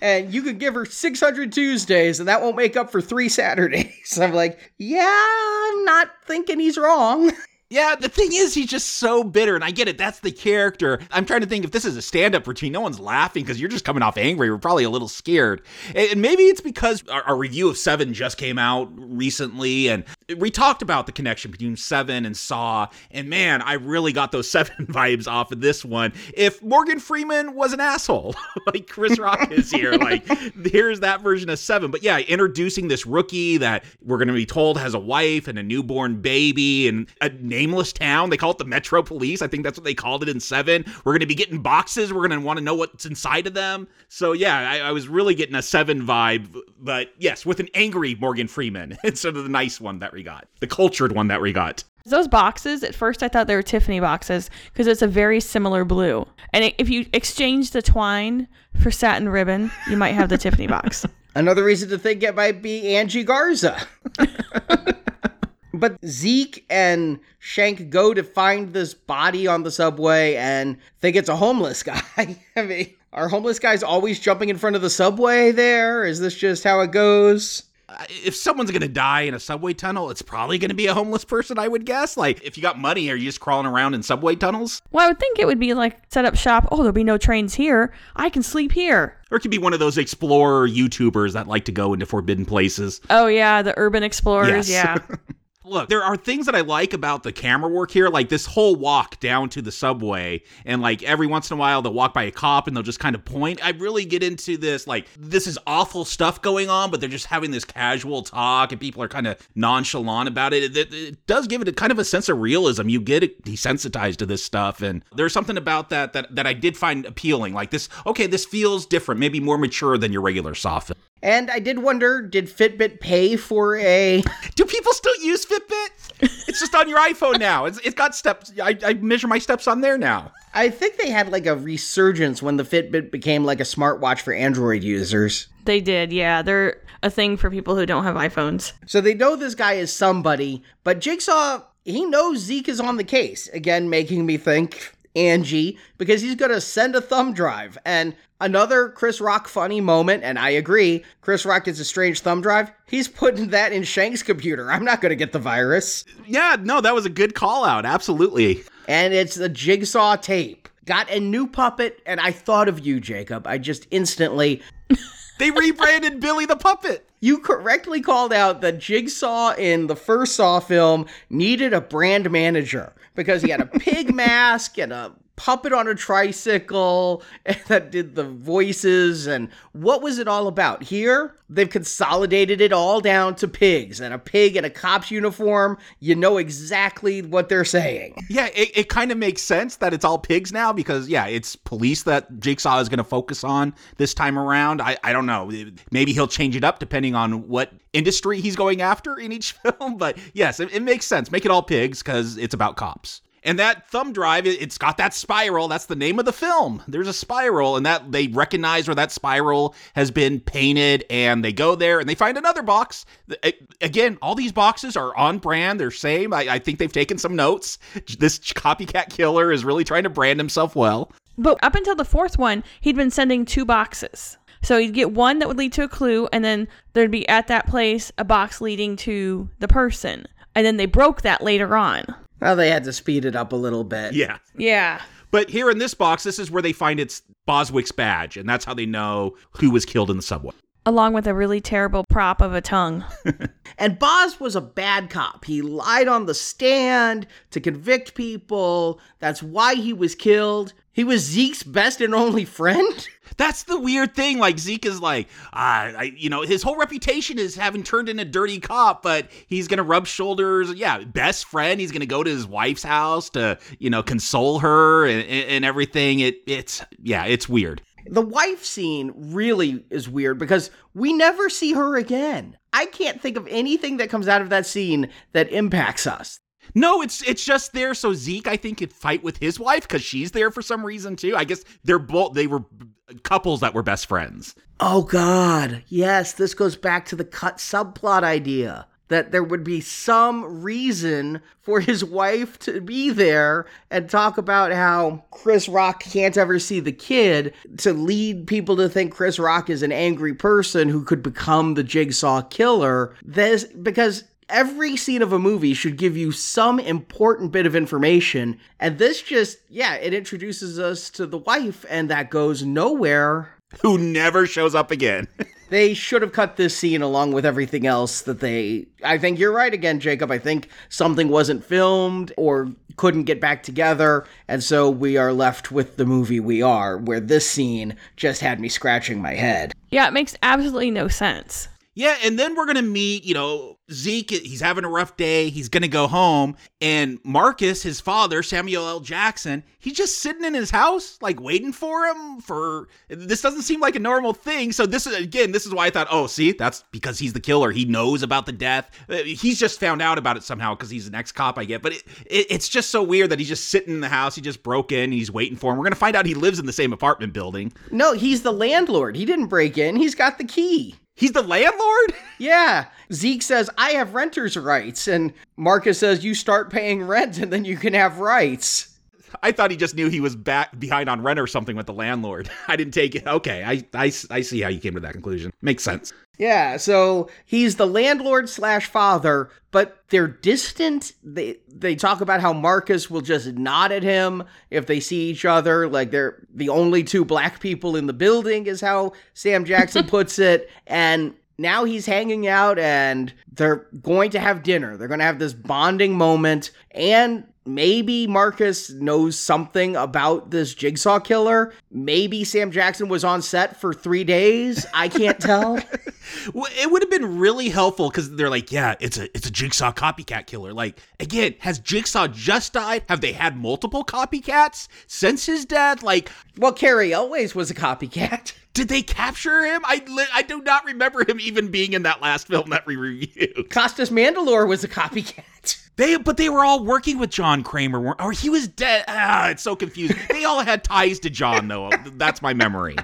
And you could give her six hundred Tuesdays, and that won't make up for three Saturdays. I'm like, yeah, I'm not thinking he's wrong. Yeah, the thing is, he's just so bitter, and I get it. That's the character. I'm trying to think if this is a stand-up routine. No one's laughing because you're just coming off angry. We're probably a little scared. And maybe it's because our, our review of Seven just came out recently, and we talked about the connection between Seven and Saw, and man, I really got those Seven vibes off of this one. If Morgan Freeman was an asshole, like Chris Rock is here, like, here's that version of Seven. But yeah, introducing this rookie that we're going to be told has a wife and a newborn baby and a name nameless town. They call it the Metro Police. I think that's what they called it in Seven. We're going to be getting boxes. We're going to want to know what's inside of them. So yeah, I, I was really getting a Seven vibe, but yes, with an angry Morgan Freeman instead of the nice one that we got, the cultured one that we got. Those boxes, at first I thought they were Tiffany boxes because it's a very similar blue. And if you exchange the twine for satin ribbon, you might have the Tiffany box. Another reason to think it might be Angie Garza. But Zeke and Shank go to find this body on the subway and think it's a homeless guy. I mean, are homeless guys always jumping in front of the subway there? Is this just how it goes? If someone's going to die in a subway tunnel, it's probably going to be a homeless person, I would guess. Like, if you got money, are you just crawling around in subway tunnels? Well, I would think it would be like set up shop. Oh, there'll be no trains here. I can sleep here. Or it could be one of those explorer YouTubers that like to go into forbidden places. Oh, yeah, the urban explorers, yes. Yeah. Look, there are things that I like about the camera work here, like this whole walk down to the subway, and like every once in a while they'll walk by a cop and they'll just kind of point. I really get into this, like, this is awful stuff going on, but they're just having this casual talk and people are kind of nonchalant about it. It, it, it does give it a kind of a sense of realism. You get desensitized to this stuff, and there's something about that that, that I did find appealing. Like this, okay, this feels different, maybe more mature than your regular Saw film. And I did wonder, did Fitbit pay for a... Do people still use Fitbit? It's just on your iPhone now. It's, it's got steps. I, I measure my steps on there now. I think they had like a resurgence when the Fitbit became like a smartwatch for Android users. They did, yeah. They're a thing for people who don't have iPhones. So they know this guy is somebody, but Jigsaw, he knows Zeke is on the case. Again, making me think Angie, because he's going to send a thumb drive. And another Chris Rock funny moment, and I agree, Chris Rock gets a strange thumb drive. He's putting that in Shank's computer. I'm not going to get the virus. Yeah, no, that was a good call out. Absolutely. And it's the Jigsaw tape. Got a new puppet, and I thought of you, Jacob. I just instantly... They rebranded Billy the Puppet. You correctly called out that Jigsaw in the first Saw film needed a brand manager because he had a pig mask and a puppet on a tricycle that did the voices, and what was it all about? Here, they've consolidated it all down to pigs, and a pig in a cop's uniform. You know exactly what they're saying. Yeah, it, it kind of makes sense that it's all pigs now, because, yeah, it's police that Jigsaw is going to focus on this time around. I, I don't know. Maybe he'll change it up depending on what industry he's going after in each film, but yes, it, it makes sense. Make it all pigs because it's about cops. And that thumb drive, it's got that spiral. That's the name of the film. There's a spiral, and that they recognize where that spiral has been painted, and they go there, and they find another box. Again, all these boxes are on brand. They're same. I, I think they've taken some notes. This copycat killer is really trying to brand himself well. But up until the fourth one, he'd been sending two boxes. So you'd get one that would lead to a clue, and then there'd be at that place a box leading to the person. And then they broke that later on. Well, they had to speed it up a little bit. Yeah. Yeah. But here in this box, this is where they find it's Boswick's badge, and that's how they know who was killed in the subway. Along with a really terrible prop of a tongue. And Boz was a bad cop. He lied on the stand to convict people. That's why he was killed. He was Zeke's best and only friend. That's the weird thing. Like, Zeke is like, uh, I, you know, his whole reputation is having turned into a dirty cop, but he's going to rub shoulders. Yeah, best friend. He's going to go to his wife's house to, you know, console her and, and everything. It, it's, yeah, it's weird. The wife scene really is weird because we never see her again. I can't think of anything that comes out of that scene that impacts us. No, it's it's just there so Zeke, I think, could fight with his wife because she's there for some reason, too. I guess they're both, they were couples that were best friends. Oh, God. Yes, this goes back to the cut subplot idea that there would be some reason for his wife to be there and talk about how Chris Rock can't ever see the kid to lead people to think Chris Rock is an angry person who could become the Jigsaw killer. This, because... Every scene of a movie should give you some important bit of information. And this just, yeah, it introduces us to the wife, and that goes nowhere. Who never shows up again. They should have cut this scene along with everything else that they... I think you're right again, Jacob. I think something wasn't filmed or couldn't get back together. And so we are left with the movie we are, where this scene just had me scratching my head. Yeah, it makes absolutely no sense. Yeah, and then we're going to meet, you know, Zeke, he's having a rough day. He's going to go home. And Marcus, his father, Samuel L. Jackson, he's just sitting in his house, like waiting for him for, this doesn't seem like a normal thing. So this is, again, this is why I thought, oh, see, that's because he's the killer. He knows about the death. He's just found out about it somehow because he's an ex-cop, I get. But it, it, it's just so weird that he's just sitting in the house. He just broke in. He's waiting for him. We're going to find out he lives in the same apartment building. No, he's the landlord. He didn't break in. He's got the key. He's the landlord? Yeah. Zeke says, I have renter's rights. And Marcus says, you start paying rent and then you can have rights. I thought he just knew he was back behind on rent or something with the landlord. I didn't take it. Okay, I, I, I see how you came to that conclusion. Makes sense. Yeah, so he's the landlord slash father, but they're distant. They they talk about how Marcus will just nod at him if they see each other. Like, they're the only two black people in the building is how Sam Jackson puts it. And now he's hanging out, and they're going to have dinner. They're going to have this bonding moment, and... Maybe Marcus knows something about this Jigsaw killer. Maybe Sam Jackson was on set for three days. I can't tell. It would have been really helpful because they're like, yeah, it's a it's a Jigsaw copycat killer. Like, again, has Jigsaw just died? Have they had multiple copycats since his death? Like, well, Carrie Elwes was a copycat. Did they capture him? I li- I do not remember him even being in that last film that we reviewed. Costas Mandylor was a copycat. They, but they were all working with John Kramer, or he was dead. Ah, it's so confusing. They all had ties to John, though. That's my memory.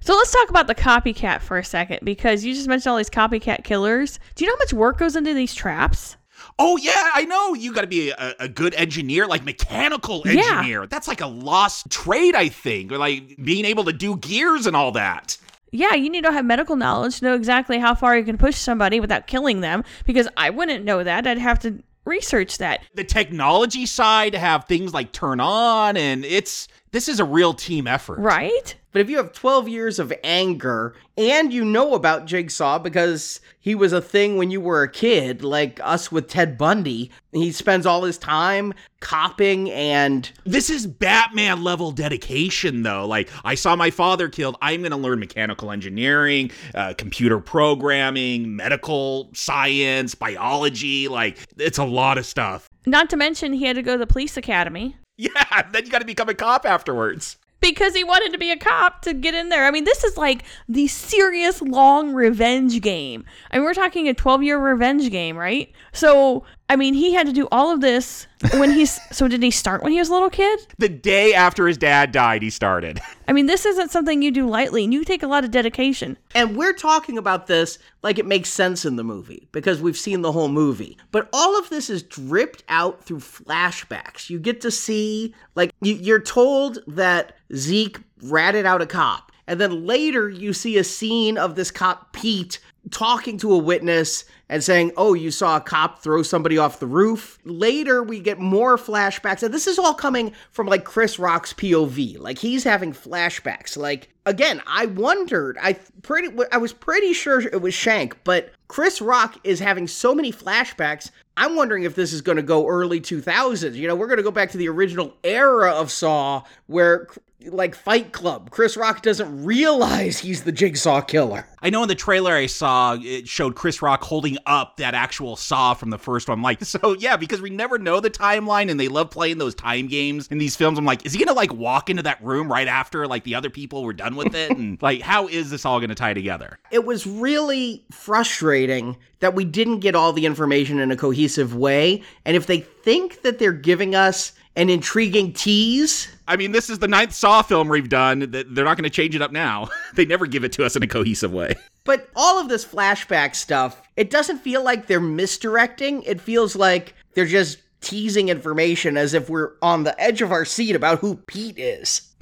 So let's talk about the copycat for a second, because you just mentioned all these copycat killers. Do you know how much work goes into these traps? Oh, yeah, I know. You got to be a, a good engineer, like mechanical engineer. Yeah. That's like a lost trade, I think, or like being able to do gears and all that. Yeah, you need to have medical knowledge to know exactly how far you can push somebody without killing them, because I wouldn't know that. I'd have to... research that. The technology side to have things like turn on, and it's This is a real team effort. Right? But if you have twelve years of anger and you know about Jigsaw because he was a thing when you were a kid, like us with Ted Bundy, he spends all his time copping and... This is Batman level dedication, though. Like, I saw my father killed. I'm going to learn mechanical engineering, uh, computer programming, medical science, biology. Like, it's a lot of stuff. Not to mention he had to go to the police academy. Yeah, then you got to become a cop afterwards. Because he wanted to be a cop to get in there. I mean, this is like the serious long revenge game. I mean, we're talking a twelve-year revenge game, right? So, I mean, he had to do all of this when he's... So did he start when he was a little kid? The day after his dad died, he started. I mean, this isn't something you do lightly. And you take a lot of dedication. And we're talking about this like it makes sense in the movie because we've seen the whole movie. But all of this is dripped out through flashbacks. You get to see... Like, you're told that... Zeke ratted out a cop. And then later you see a scene of this cop, Pete, talking to a witness and saying, oh, you saw a cop throw somebody off the roof. Later we get more flashbacks. And this is all coming from like Chris Rock's P O V. Like he's having flashbacks. Like, again, I wondered, I pretty, I was pretty sure it was Shank, but Chris Rock is having so many flashbacks. I'm wondering if this is going to go early two thousands. You know, we're going to go back to the original era of Saw where... Like Fight Club, Chris Rock doesn't realize he's the Jigsaw killer. I know in the trailer I saw, it showed Chris Rock holding up that actual saw from the first one. I'm like, so yeah, because we never know the timeline and they love playing those time games in these films. I'm like, is he going to like walk into that room right after like the other people were done with it? And like, how is this all going to tie together? It was really frustrating that we didn't get all the information in a cohesive way. And if they think that they're giving us an intriguing tease. I mean, this is the ninth Saw film we've done. They're not going to change it up now. They never give it to us in a cohesive way. But all of this flashback stuff, it doesn't feel like they're misdirecting. It feels like they're just teasing information as if we're on the edge of our seat about who Pete is.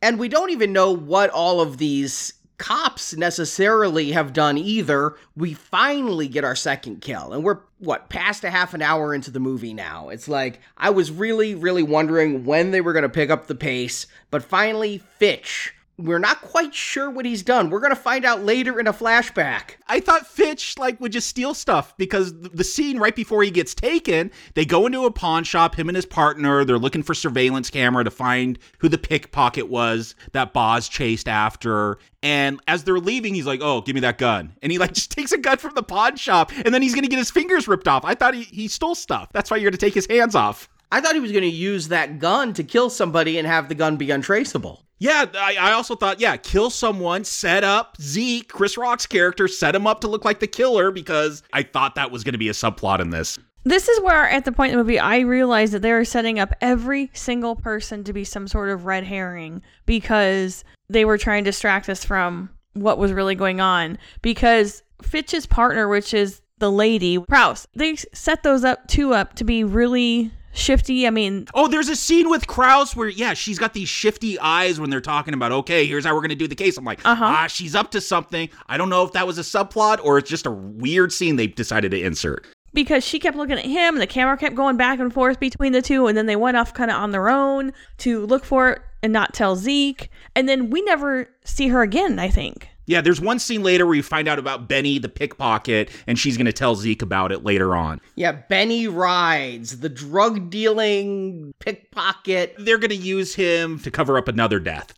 And we don't even know what all of these cops necessarily have done either. We finally get our second kill, and we're what past a half an hour into the movie now. It's like I was really really wondering when they were going to pick up the pace, but finally Fitch, we're not quite sure what he's done. We're going to find out later in a flashback. I thought Fitch like would just steal stuff because the scene right before he gets taken, they go into a pawn shop, him and his partner, they're looking for surveillance camera to find who the pickpocket was that Boz chased after. And as they're leaving, he's like, oh, give me that gun. And he like just takes a gun from the pawn shop and then he's going to get his fingers ripped off. I thought he, he stole stuff. That's why you're going to take his hands off. I thought he was going to use that gun to kill somebody and have the gun be untraceable. Yeah, I, I also thought, yeah, kill someone, set up Zeke, Chris Rock's character, set him up to look like the killer because I thought that was going to be a subplot in this. This is where, at the point in the movie, I realized that they were setting up every single person to be some sort of red herring because they were trying to distract us from what was really going on. Because Fitch's partner, which is the lady, Prowse, they set those up two up to be really... shifty. I mean, oh, there's a scene with Krause where, yeah, she's got these shifty eyes when they're talking about, okay, here's how we're going to do the case. I'm like, uh-huh. ah, she's up to something. I don't know if that was a subplot or it's just a weird scene they decided to insert. Because she kept looking at him and the camera kept going back and forth between the two. And then they went off kind of on their own to look for it and not tell Zeke. And then we never see her again, I think. Yeah, there's one scene later where you find out about Benny, the pickpocket, and she's going to tell Zeke about it later on. Yeah, Benny Rides, the drug-dealing pickpocket. They're going to use him to cover up another death.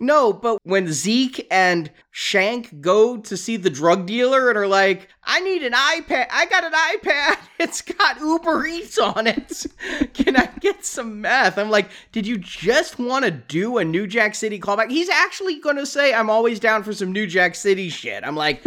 No, but when Zeke and Shank go to see the drug dealer and are like, I need an iPad. I got an iPad. It's got Uber Eats on it. Can I get some meth? I'm like, did you just want to do a New Jack City callback? He's actually going to say, I'm always down for some New Jack City shit. I'm like,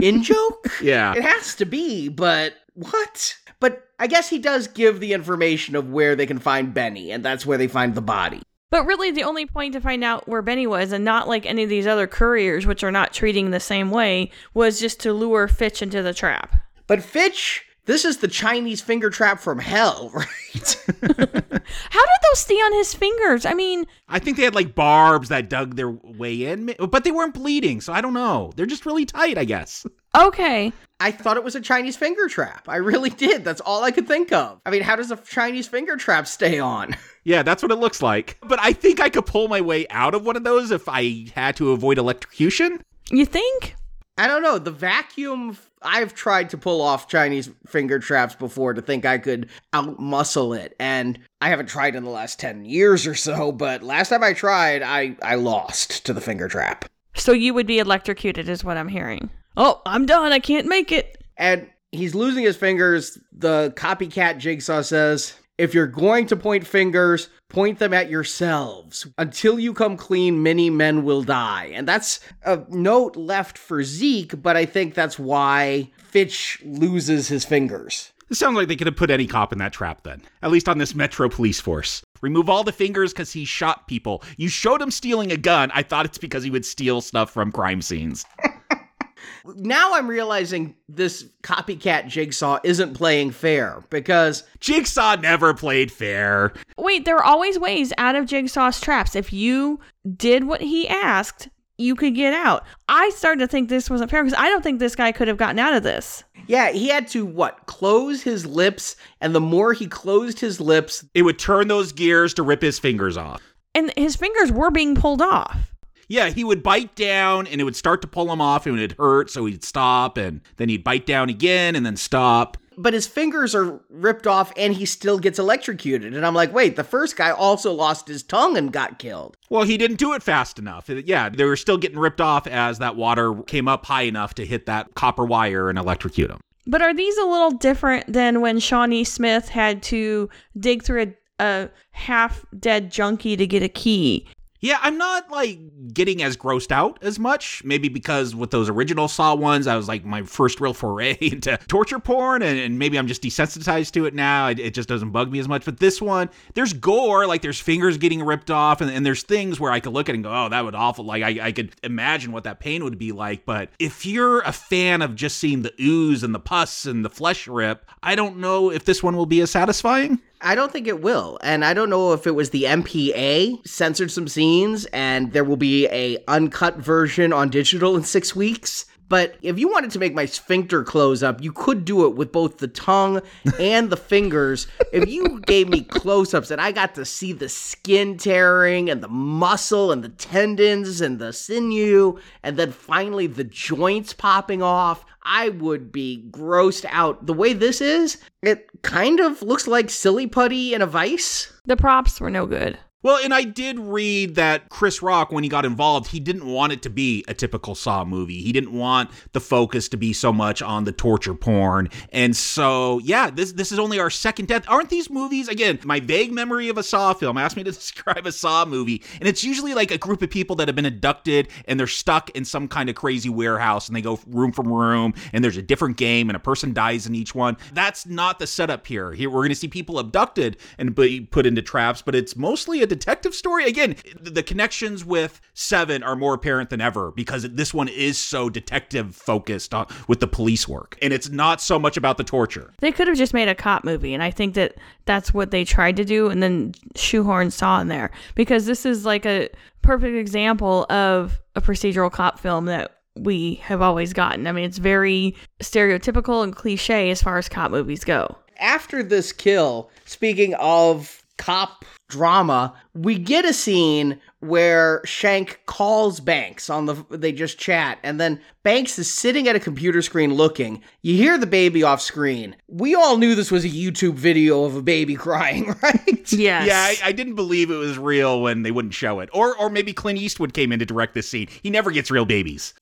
in joke? Yeah. It has to be, but what? But I guess he does give the information of where they can find Benny, and that's where they find the body. But really, the only point to find out where Benny was, and not like any of these other couriers, which are not treating the same way, was just to lure Fitch into the trap. But Fitch, this is the Chinese finger trap from hell, right? How did those stay on his fingers? I mean... I think they had like barbs that dug their way in, but they weren't bleeding, so I don't know. They're just really tight, I guess. Okay. I thought it was a Chinese finger trap. I really did. That's all I could think of. I mean, how does a Chinese finger trap stay on? Yeah, that's what it looks like. But I think I could pull my way out of one of those if I had to avoid electrocution. You think? I don't know. The vacuum, I've tried to pull off Chinese finger traps before to think I could outmuscle it. And I haven't tried in the last ten years or so, but last time I tried, I, I lost to the finger trap. So you would be electrocuted is what I'm hearing. Oh, I'm done. I can't make it. And he's losing his fingers. The copycat Jigsaw says, if you're going to point fingers, point them at yourselves. Until you come clean, many men will die. And that's a note left for Zeke, but I think that's why Fitch loses his fingers. It sounds like they could have put any cop in that trap then, at least on this Metro police force. Remove all the fingers because he shot people. You showed him stealing a gun. I thought it's because he would steal stuff from crime scenes. Now I'm realizing this copycat Jigsaw isn't playing fair because Jigsaw never played fair. Wait, there are always ways out of Jigsaw's traps. If you did what he asked, you could get out. I started to think this wasn't fair because I don't think this guy could have gotten out of this. Yeah, he had to, what, close his lips, and the more he closed his lips, it would turn those gears to rip his fingers off. And his fingers were being pulled off. Yeah, he would bite down, and it would start to pull him off, and it would hurt, so he'd stop, and then he'd bite down again, and then stop. But his fingers are ripped off, and he still gets electrocuted. And I'm like, wait, the first guy also lost his tongue and got killed. Well, he didn't do it fast enough. Yeah, they were still getting ripped off as that water came up high enough to hit that copper wire and electrocute him. But are these a little different than when Shawnee Smith had to dig through a, a half-dead junkie to get a key? Yeah, I'm not, like, getting as grossed out as much, maybe because with those original Saw ones, I was, like, my first real foray into torture porn, and, and maybe I'm just desensitized to it now. It, it just doesn't bug me as much. But this one, there's gore, like, there's fingers getting ripped off, and, and there's things where I could look at it and go, oh, that would awful. Like, I, I could imagine what that pain would be like. But if you're a fan of just seeing the ooze and the pus and the flesh rip, I don't know if this one will be as satisfying. I don't think it will, and I don't know if it was the M P A censored some scenes, and there will be a uncut version on digital in six weeks, but if you wanted to make my sphincter close up, you could do it with both the tongue and the fingers. If you gave me close-ups and I got to see the skin tearing and the muscle and the tendons and the sinew, and then finally the joints popping off, I would be grossed out. The way this is, it kind of looks like silly putty in a vice. The props were no good. Well, and I did read that Chris Rock, when he got involved, he didn't want it to be a typical Saw movie. He didn't want the focus to be so much on the torture porn. And so, yeah, this this is only our second death. Aren't these movies, again, my vague memory of a Saw film asked me to describe a Saw movie, and it's usually like a group of people that have been abducted and they're stuck in some kind of crazy warehouse and they go room from room and there's a different game and a person dies in each one. That's not the setup here. Here we're going to see people abducted and be put into traps, but it's mostly a detective story. Again, the connections with Seven are more apparent than ever because this one is so detective focused on, with the police work, and it's not so much about the torture. They could have just made a cop movie, and I think that that's what they tried to do and then shoehorn Saw in there, because this is like a perfect example of a procedural cop film that we have always gotten. I mean, it's very stereotypical and cliche as far as cop movies go. After this kill, speaking of cop drama, we get a scene where Shank calls Banks on the, they just chat, and then Banks is sitting at a computer screen looking. You hear the baby off screen. We all knew this was a YouTube video of a baby crying, right? Yes. Yeah, I, I didn't believe it was real when they wouldn't show it. Or or maybe Clint Eastwood came in to direct this scene. He never gets real babies.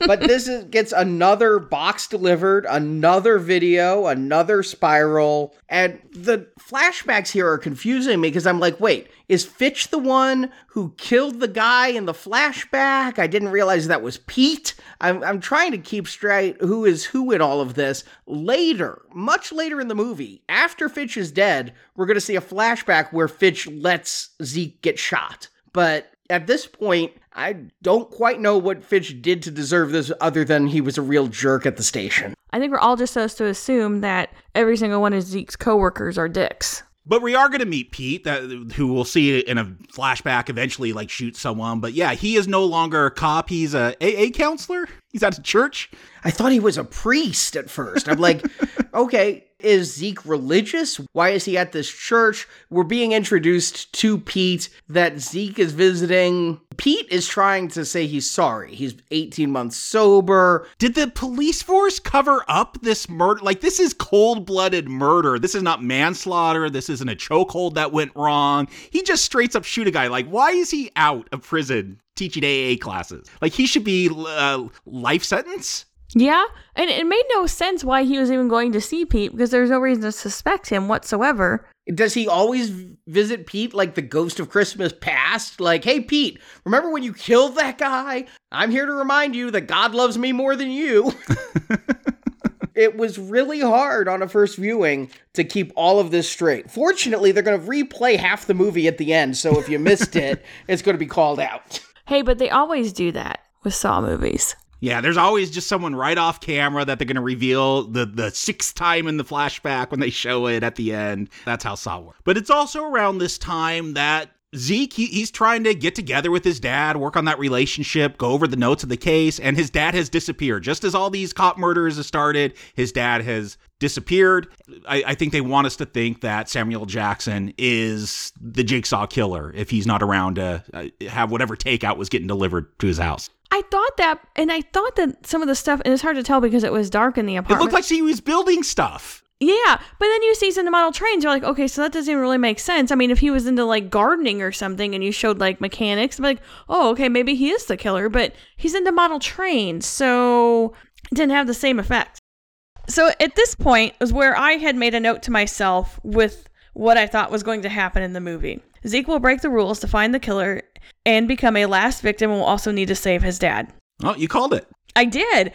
But this is, gets another box delivered, another video, another Spiral. And the flashbacks here are confusing me because I'm like, wait, is Fitch the one who killed the guy in the flashback? I didn't realize that was Pete. I'm, I'm trying to keep straight who is who in all of this. Later, much later in the movie, after Fitch is dead, we're going to see a flashback where Fitch lets Zeke get shot. But at this point, I don't quite know what Fitch did to deserve this other than he was a real jerk at the station. I think we're all just supposed to assume that every single one of Zeke's coworkers are dicks. But we are going to meet Pete, that, who we'll see in a flashback eventually, like, shoot someone. But yeah, he is no longer a cop. He's a A A counselor. He's at a church. I thought he was a priest at first. I'm like, okay, is Zeke religious? Why is he at this church? We're being introduced to Pete that Zeke is visiting. Pete is trying to say he's sorry. He's eighteen months sober. Did the police force cover up this murder? Like, this is cold-blooded murder. This is not manslaughter. This isn't a chokehold that went wrong. He just straight up shoot a guy. Like, why is he out of prison teaching A A classes? Like, he should be uh, life sentence? Yeah, and it made no sense why he was even going to see Pete, because there's no reason to suspect him whatsoever. Does he always visit Pete like the ghost of Christmas past? Like, hey, Pete, remember when you killed that guy? I'm here to remind you that God loves me more than you. It was really hard on a first viewing to keep all of this straight. Fortunately, they're going to replay half the movie at the end, so if you missed it, it's going to be called out. Hey, but they always do that with Saw movies. Yeah, there's always just someone right off camera that they're going to reveal the, the sixth time in the flashback when they show it at the end. That's how Saw works. But it's also around this time that Zeke, he, he's trying to get together with his dad, work on that relationship, go over the notes of the case, and his dad has disappeared. Just as all these cop murders have started, his dad has disappeared. I, I think they want us to think that Samuel Jackson is the Jigsaw killer if he's not around to uh, have whatever takeout was getting delivered to his house. I thought that, and I thought that some of the stuff, and it's hard to tell because it was dark in the apartment. It looked like she was building stuff. Yeah, but then you see some of the model trains, you're like, okay, so that doesn't even really make sense. I mean, if he was into, like, gardening or something and you showed, like, mechanics, I'm like, oh, okay, maybe he is the killer, but he's into model trains, so it didn't have the same effect. So at this point is where I had made a note to myself with what I thought was going to happen in the movie. Zeke will break the rules to find the killer and become a last victim and will also need to save his dad. Oh, you called it. I did.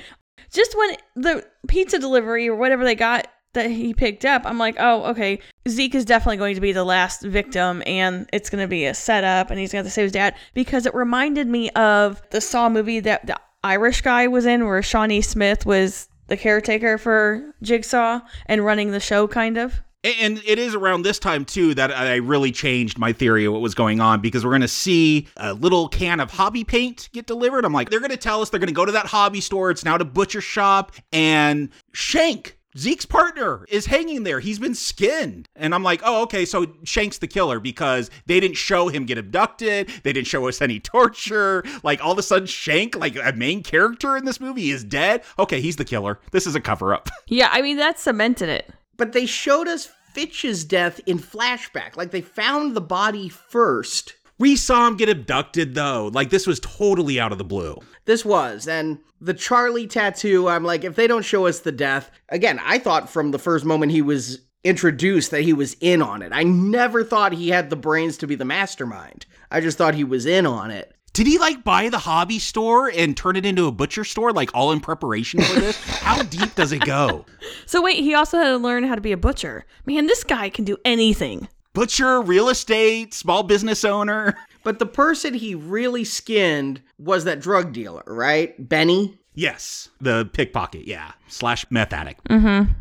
Just when the pizza delivery or whatever they got that he picked up, I'm like, oh, okay, Zeke is definitely going to be the last victim and it's going to be a setup and he's going to save his dad, because it reminded me of the Saw movie that the Irish guy was in where Shawnee Smith was the caretaker for Jigsaw and running the show, kind of. And it is around this time, too, that I really changed my theory of what was going on, because we're going to see a little can of hobby paint get delivered. I'm like, they're going to tell us they're going to go to that hobby store. It's now the butcher shop. And Shank, Zeke's partner, is hanging there. He's been skinned. And I'm like, oh, okay, so Shank's the killer, because they didn't show him get abducted. They didn't show us any torture. Like, all of a sudden, Shank, like a main character in this movie, is dead. Okay, he's the killer. This is a cover-up. Yeah, I mean, that cemented it. But they showed us Fitch's death in flashback. Like, they found the body first. We saw him get abducted, though. Like, this was totally out of the blue. This was. And the Charlie tattoo, I'm like, if they don't show us the death... Again, I thought from the first moment he was introduced that he was in on it. I never thought he had the brains to be the mastermind. I just thought he was in on it. Did he, like, buy the hobby store and turn it into a butcher store, like, all in preparation for this? How deep does it go? So, wait, he also had to learn how to be a butcher. Man, this guy can do anything. Butcher, real estate, small business owner. But the person he really skinned was that drug dealer, right? Benny? Yes. The pickpocket, yeah. Slash meth addict. Mm-hmm.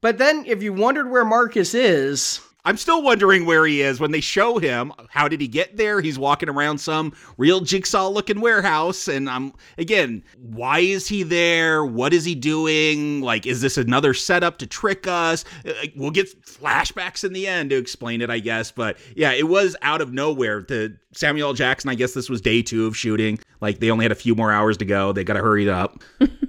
But then, if you wondered where Marcus is... I'm still wondering where he is when they show him. How did he get there? He's walking around some real Jigsaw-looking warehouse. And I'm, again, why is he there? What is he doing? Like, is this another setup to trick us? We'll get flashbacks in the end to explain it, I guess. But yeah, it was out of nowhere. The Samuel L. Jackson, I guess this was day two of shooting. Like, they only had a few more hours to go. They got to hurry it up.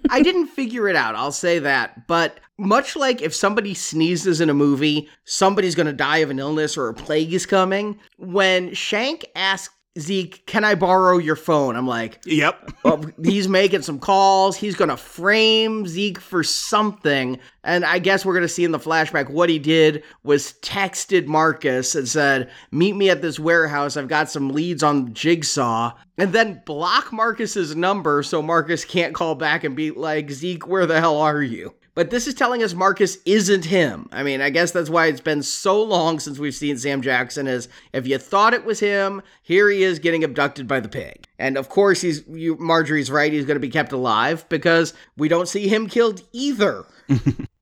I didn't figure it out. I'll say that. But much like if somebody sneezes in a movie, somebody's going to die of an illness or a plague is coming. When Shank asked Zeke, can I borrow your phone? I'm like, yep. Well, he's making some calls. He's going to frame Zeke for something. And I guess we're going to see in the flashback what he did was texted Marcus and said, meet me at this warehouse. I've got some leads on Jigsaw. And then block Marcus's number so Marcus can't call back and be like, Zeke, where the hell are you? But this is telling us Marcus isn't him. I mean, I guess that's why it's been so long since we've seen Sam Jackson, is if you thought it was him, here he is getting abducted by the pig. And of course, he's you, Marjorie's right, he's going to be kept alive because we don't see him killed either.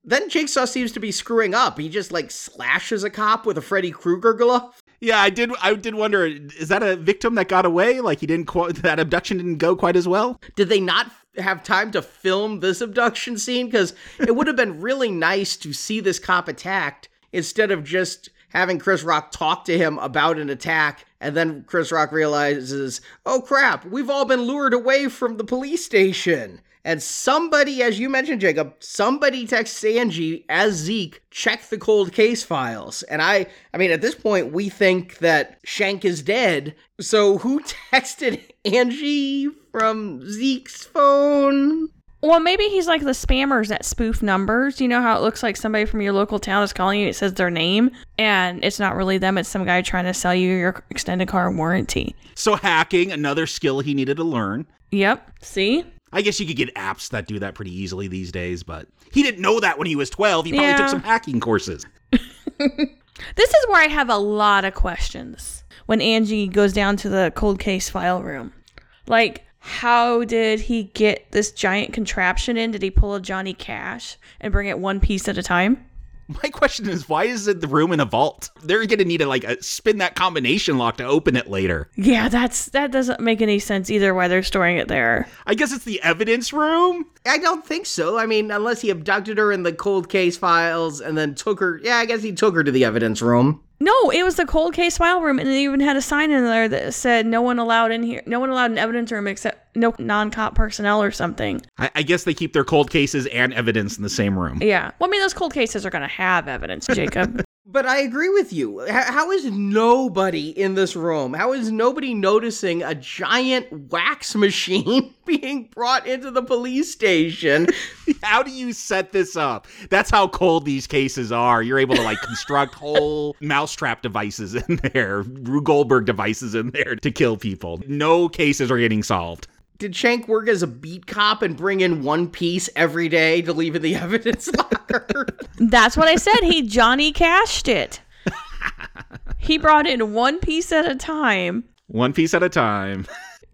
Then Jigsaw seems to be screwing up. He just, like, slashes a cop with a Freddy Krueger glove. Yeah, I did I did wonder, is that a victim that got away? Like, he didn't qu- that abduction didn't go quite as well? Did they not have time to film this abduction scene? Because it would have been really nice to see this cop attacked instead of just having Chris Rock talk to him about an attack. And then Chris Rock realizes, oh, crap, we've all been lured away from the police station. And somebody, as you mentioned, Jacob, somebody texts Angie as Zeke, check the cold case files. And I, I mean, at this point, we think that Shank is dead. So who texted Angie from Zeke's phone? Well, maybe he's like the spammers that spoof numbers. You know how it looks like somebody from your local town is calling you and it says their name, and it's not really them. It's some guy trying to sell you your extended car warranty. So hacking, another skill he needed to learn. Yep. See? I guess you could get apps that do that pretty easily these days, but he didn't know that when he was twelve. He probably yeah. took some hacking courses. This is where I have a lot of questions when Angie goes down to the cold case file room. Like, how did he get this giant contraption in? Did he pull a Johnny Cash and bring it one piece at a time? My question is, why is it the room in a vault? They're going to need to, like, a, spin that combination lock to open it later. Yeah, that's that doesn't make any sense either why they're storing it there. I guess it's the evidence room? I don't think so. I mean, unless he abducted her in the cold case files and then took her. Yeah, I guess he took her to the evidence room. No, it was the cold case file room, and they even had a sign in there that said no one allowed in here. No one allowed an evidence room except no non-cop personnel or something. I, I guess they keep their cold cases and evidence in the same room. Yeah. Well, I mean, those cold cases are going to have evidence, Jacob. But I agree with you. How is nobody in this room? How is nobody noticing a giant wax machine being brought into the police station? How do you set this up? That's how cold these cases are. You're able to, like, construct whole mousetrap devices in there, Rube Goldberg devices in there to kill people. No cases are getting solved. Did Shank work as a beat cop and bring in one piece every day to leave in the evidence locker? That's what I said. He Johnny Cashed it. He brought in one piece at a time. One piece at a time.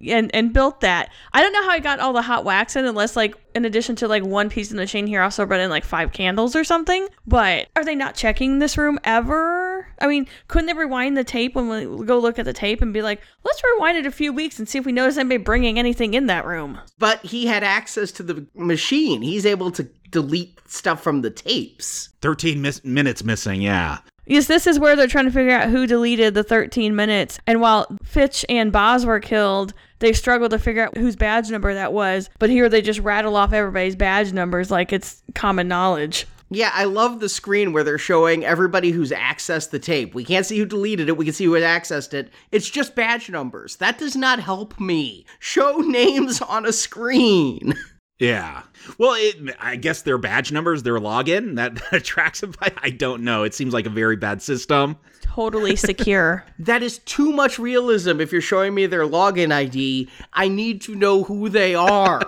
And and built that. I don't know how he got all the hot wax in unless, like, in addition to, like, one piece in the chain here, also brought in, like, five candles or something. But are they not checking this room ever? I mean, couldn't they rewind the tape when we go look at the tape and be like, let's rewind it a few weeks and see if we notice anybody bringing anything in that room? But he had access to the machine. He's able to delete stuff from the tapes. thirteen mis- minutes missing, yeah. Yes, this is where they're trying to figure out who deleted the thirteen minutes. And while Fitch and Boz were killed, they struggled to figure out whose badge number that was. But here they just rattle off everybody's badge numbers like it's common knowledge. Yeah, I love the screen where they're showing everybody who's accessed the tape. We can't see who deleted it. We can see who had accessed it. It's just badge numbers. That does not help me. Show names on a screen. Yeah. Well, it, I guess their badge numbers, their login, that, that tracks it by, I don't know. It seems like a very bad system. Totally secure. That is too much realism. If you're showing me their login I D, I need to know who they are.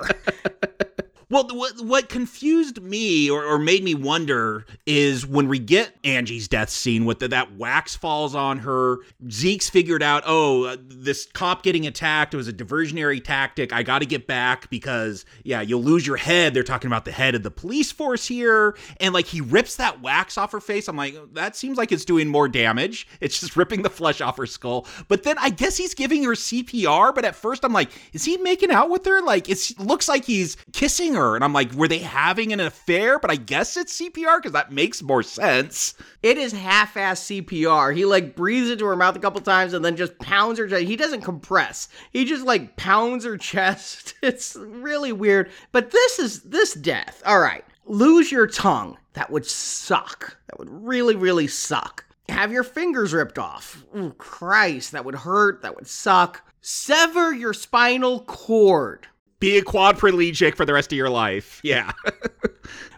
Well, what, what confused me or, or made me wonder is when we get Angie's death scene with the, that wax falls on her, Zeke's figured out, oh, uh, this cop getting attacked, it was a diversionary tactic. I got to get back because, yeah, you'll lose your head. They're talking about the head of the police force here. And, like, he rips that wax off her face. I'm like, that seems like it's doing more damage. It's just ripping the flesh off her skull. But then I guess he's giving her C P R. But at first I'm like, is he making out with her? Like, it looks like he's kissing her. And I'm like, were they having an affair? But I guess it's C P R because that makes more sense. It is half-ass C P R. He, like, breathes into her mouth a couple times and then just pounds her chest. He doesn't compress. He just, like, pounds her chest. It's really weird. But this is this death. All right. Lose your tongue. That would suck. That would really, really suck. Have your fingers ripped off. Ooh, Christ. That would hurt. That would suck. Sever your spinal cord. Be a quadriplegic for the rest of your life. Yeah.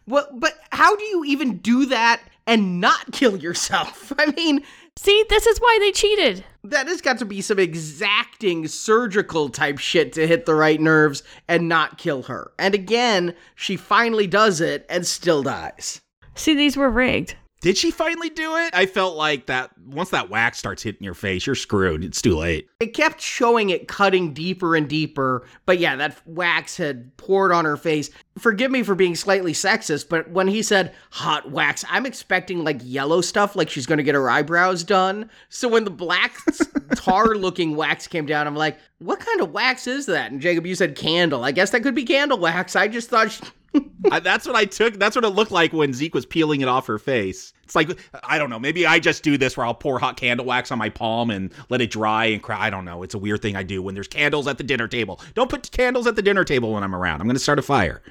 Well, but how do you even do that and not kill yourself? I mean... See, this is why they cheated. That has got to be some exacting surgical type shit to hit the right nerves and not kill her. And again, she finally does it and still dies. See, these were rigged. Did she finally do it? I felt like that once that wax starts hitting your face, you're screwed. It's too late. It kept showing it cutting deeper and deeper. But yeah, that wax had poured on her face. Forgive me for being slightly sexist, but when he said hot wax, I'm expecting like yellow stuff, like she's going to get her eyebrows done. So when the black tar looking wax came down, I'm like, what kind of wax is that? And Jacob, you said candle. I guess that could be candle wax. I just thought... She- I, that's what I took. That's what it looked like when Zeke was peeling it off her face. It's like, I don't know. Maybe I just do this where I'll pour hot candle wax on my palm and let it dry and cry. I don't know. It's a weird thing I do when there's candles at the dinner table. Don't put candles at the dinner table when I'm around. I'm going to start a fire.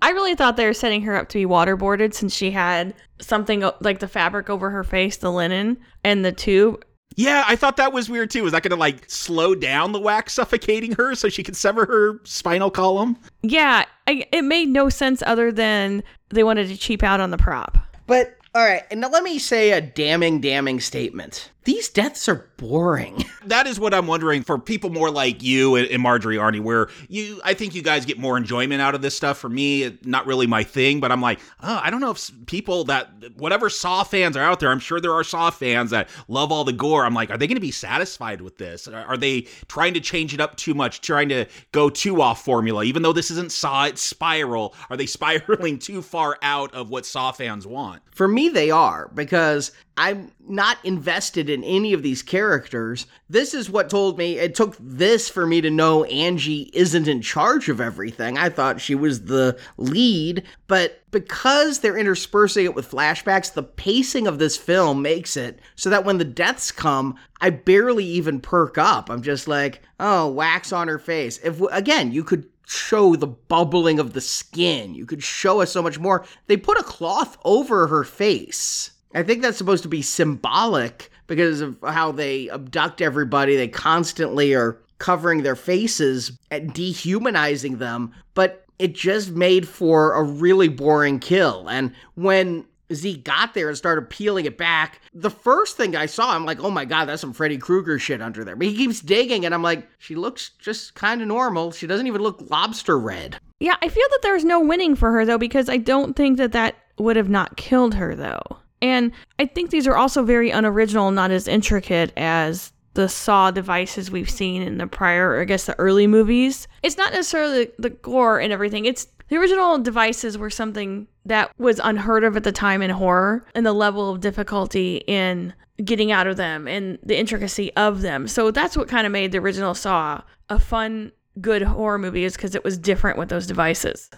I really thought they were setting her up to be waterboarded since she had something like the fabric over her face, the linen and the tube. Yeah, I thought that was weird too. Is that going to like slow down the wax suffocating her so she could sever her spinal column? Yeah, I, it made no sense other than they wanted to cheap out on the prop. But all right, and now let me say a damning, damning statement. These deaths are boring. That is what I'm wondering for people more like you and Marjorie, Arnie, where you, I think you guys get more enjoyment out of this stuff. For me, not really my thing, but I'm like, oh, I don't know if people that, whatever Saw fans are out there, I'm sure there are Saw fans that love all the gore. I'm like, are they going to be satisfied with this? Are they trying to change it up too much, trying to go too off formula? Even though this isn't Saw, it's Spiral. Are they spiraling too far out of what Saw fans want? For me, they are, because I'm not invested in any of these characters. This is what told me, it took this for me to know Angie isn't in charge of everything. I thought she was the lead, but because they're interspersing it with flashbacks, the pacing of this film makes it so that when the deaths come, I barely even perk up. I'm just like, oh, wax on her face. If again, you could show the bubbling of the skin. You could show us so much more. They put a cloth over her face. I think that's supposed to be symbolic because of how they abduct everybody. They constantly are covering their faces and dehumanizing them. But it just made for a really boring kill. And when Zeke got there and started peeling it back, the first thing I saw, I'm like, oh my God, that's some Freddy Krueger shit under there. But he keeps digging and I'm like, she looks just kind of normal. She doesn't even look lobster red. Yeah, I feel that there's no winning for her though, because I don't think that that would have not killed her though. And I think these are also very unoriginal, not as intricate as the Saw devices we've seen in the prior, or I guess the early movies. It's not necessarily the gore and everything. It's the original devices were something that was unheard of at the time in horror and the level of difficulty in getting out of them and the intricacy of them. So that's what kind of made the original Saw a fun, good horror movie, is because it was different with those devices.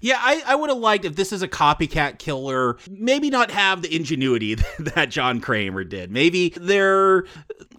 Yeah, I, I would have liked if this is a copycat killer, maybe not have the ingenuity that John Kramer did. Maybe they're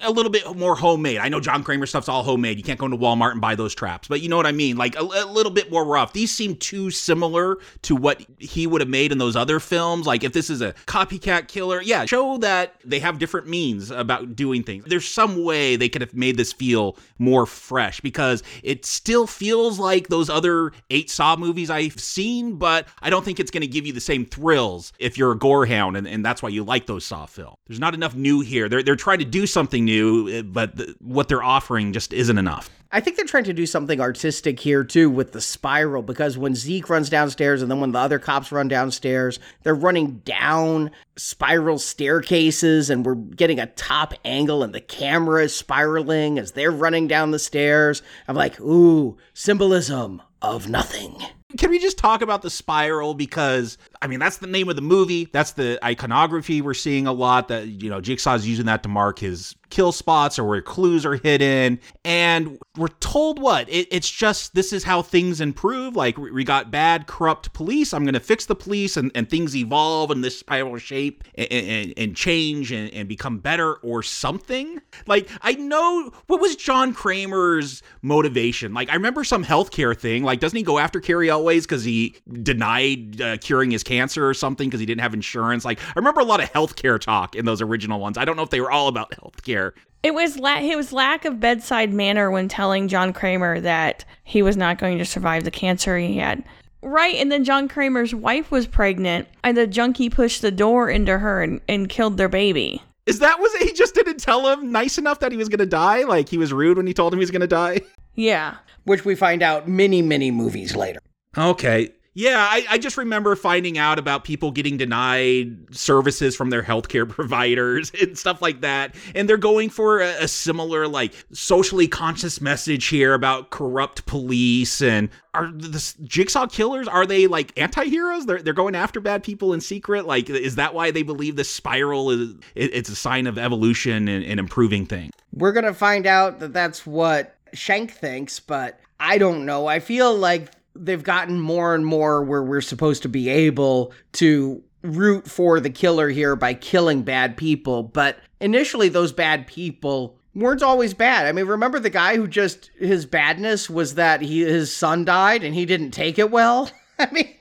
a little bit more homemade. I know John Kramer stuff's all homemade. You can't go into Walmart and buy those traps, but you know what I mean? Like a, a little bit more rough. These seem too similar to what he would have made in those other films. Like if this is a copycat killer, yeah, show that they have different means about doing things. There's some way they could have made this feel more fresh because it still feels like those other eight Saw movies I've seen, but I don't think it's going to give you the same thrills if you're a gore hound, and, and that's why you like those Saw films. There's not enough new here. They're they're trying to do something new, but the, what they're offering just isn't enough. I think they're trying to do something artistic here too with the spiral, because when Zeke runs downstairs and then when the other cops run downstairs, they're running down spiral staircases and we're getting a top angle and the camera is spiraling as they're running down the stairs. I'm like, ooh, symbolism of nothing. Can we just talk about the spiral? Because, I mean, that's the name of the movie. That's the iconography we're seeing a lot, that, you know, Jigsaw's using that to mark his kill spots or where clues are hidden. And we're told what? It, it's just, this is how things improve. Like, we got bad, corrupt police. I'm going to fix the police, and, and things evolve in this spiral shape and, and, and change and, and become better or something. Like, I know, what was John Kramer's motivation? Like, I remember some healthcare thing. Like, doesn't he go after Carrie Elwes because he denied uh, curing his cancer or something because he didn't have insurance? Like, I remember a lot of healthcare talk in those original ones. I don't know if they were all about healthcare. It was la- it was lack of bedside manner when telling John Kramer that he was not going to survive the cancer he had. Right, and then John Kramer's wife was pregnant, and the junkie pushed the door into her and, and killed their baby. Is that was it? He just didn't tell him nice enough that he was going to die? Like, he was rude when he told him he was going to die? Yeah. Which we find out many, many movies later. Okay. Yeah, I, I just remember finding out about people getting denied services from their healthcare providers and stuff like that. And they're going for a, a similar, like, socially conscious message here about corrupt police. And are the Jigsaw killers, are they, like, anti-heroes? They're, they're going after bad people in secret? Like, is that why they believe the spiral is it, it's a sign of evolution and, and improving things? We're going to find out that that's what Shank thinks, but I don't know. I feel like they've gotten more and more where we're supposed to be able to root for the killer here by killing bad people. But initially, those bad people weren't always bad. I mean, remember the guy who just, his badness was that he his son died and he didn't take it well? I mean,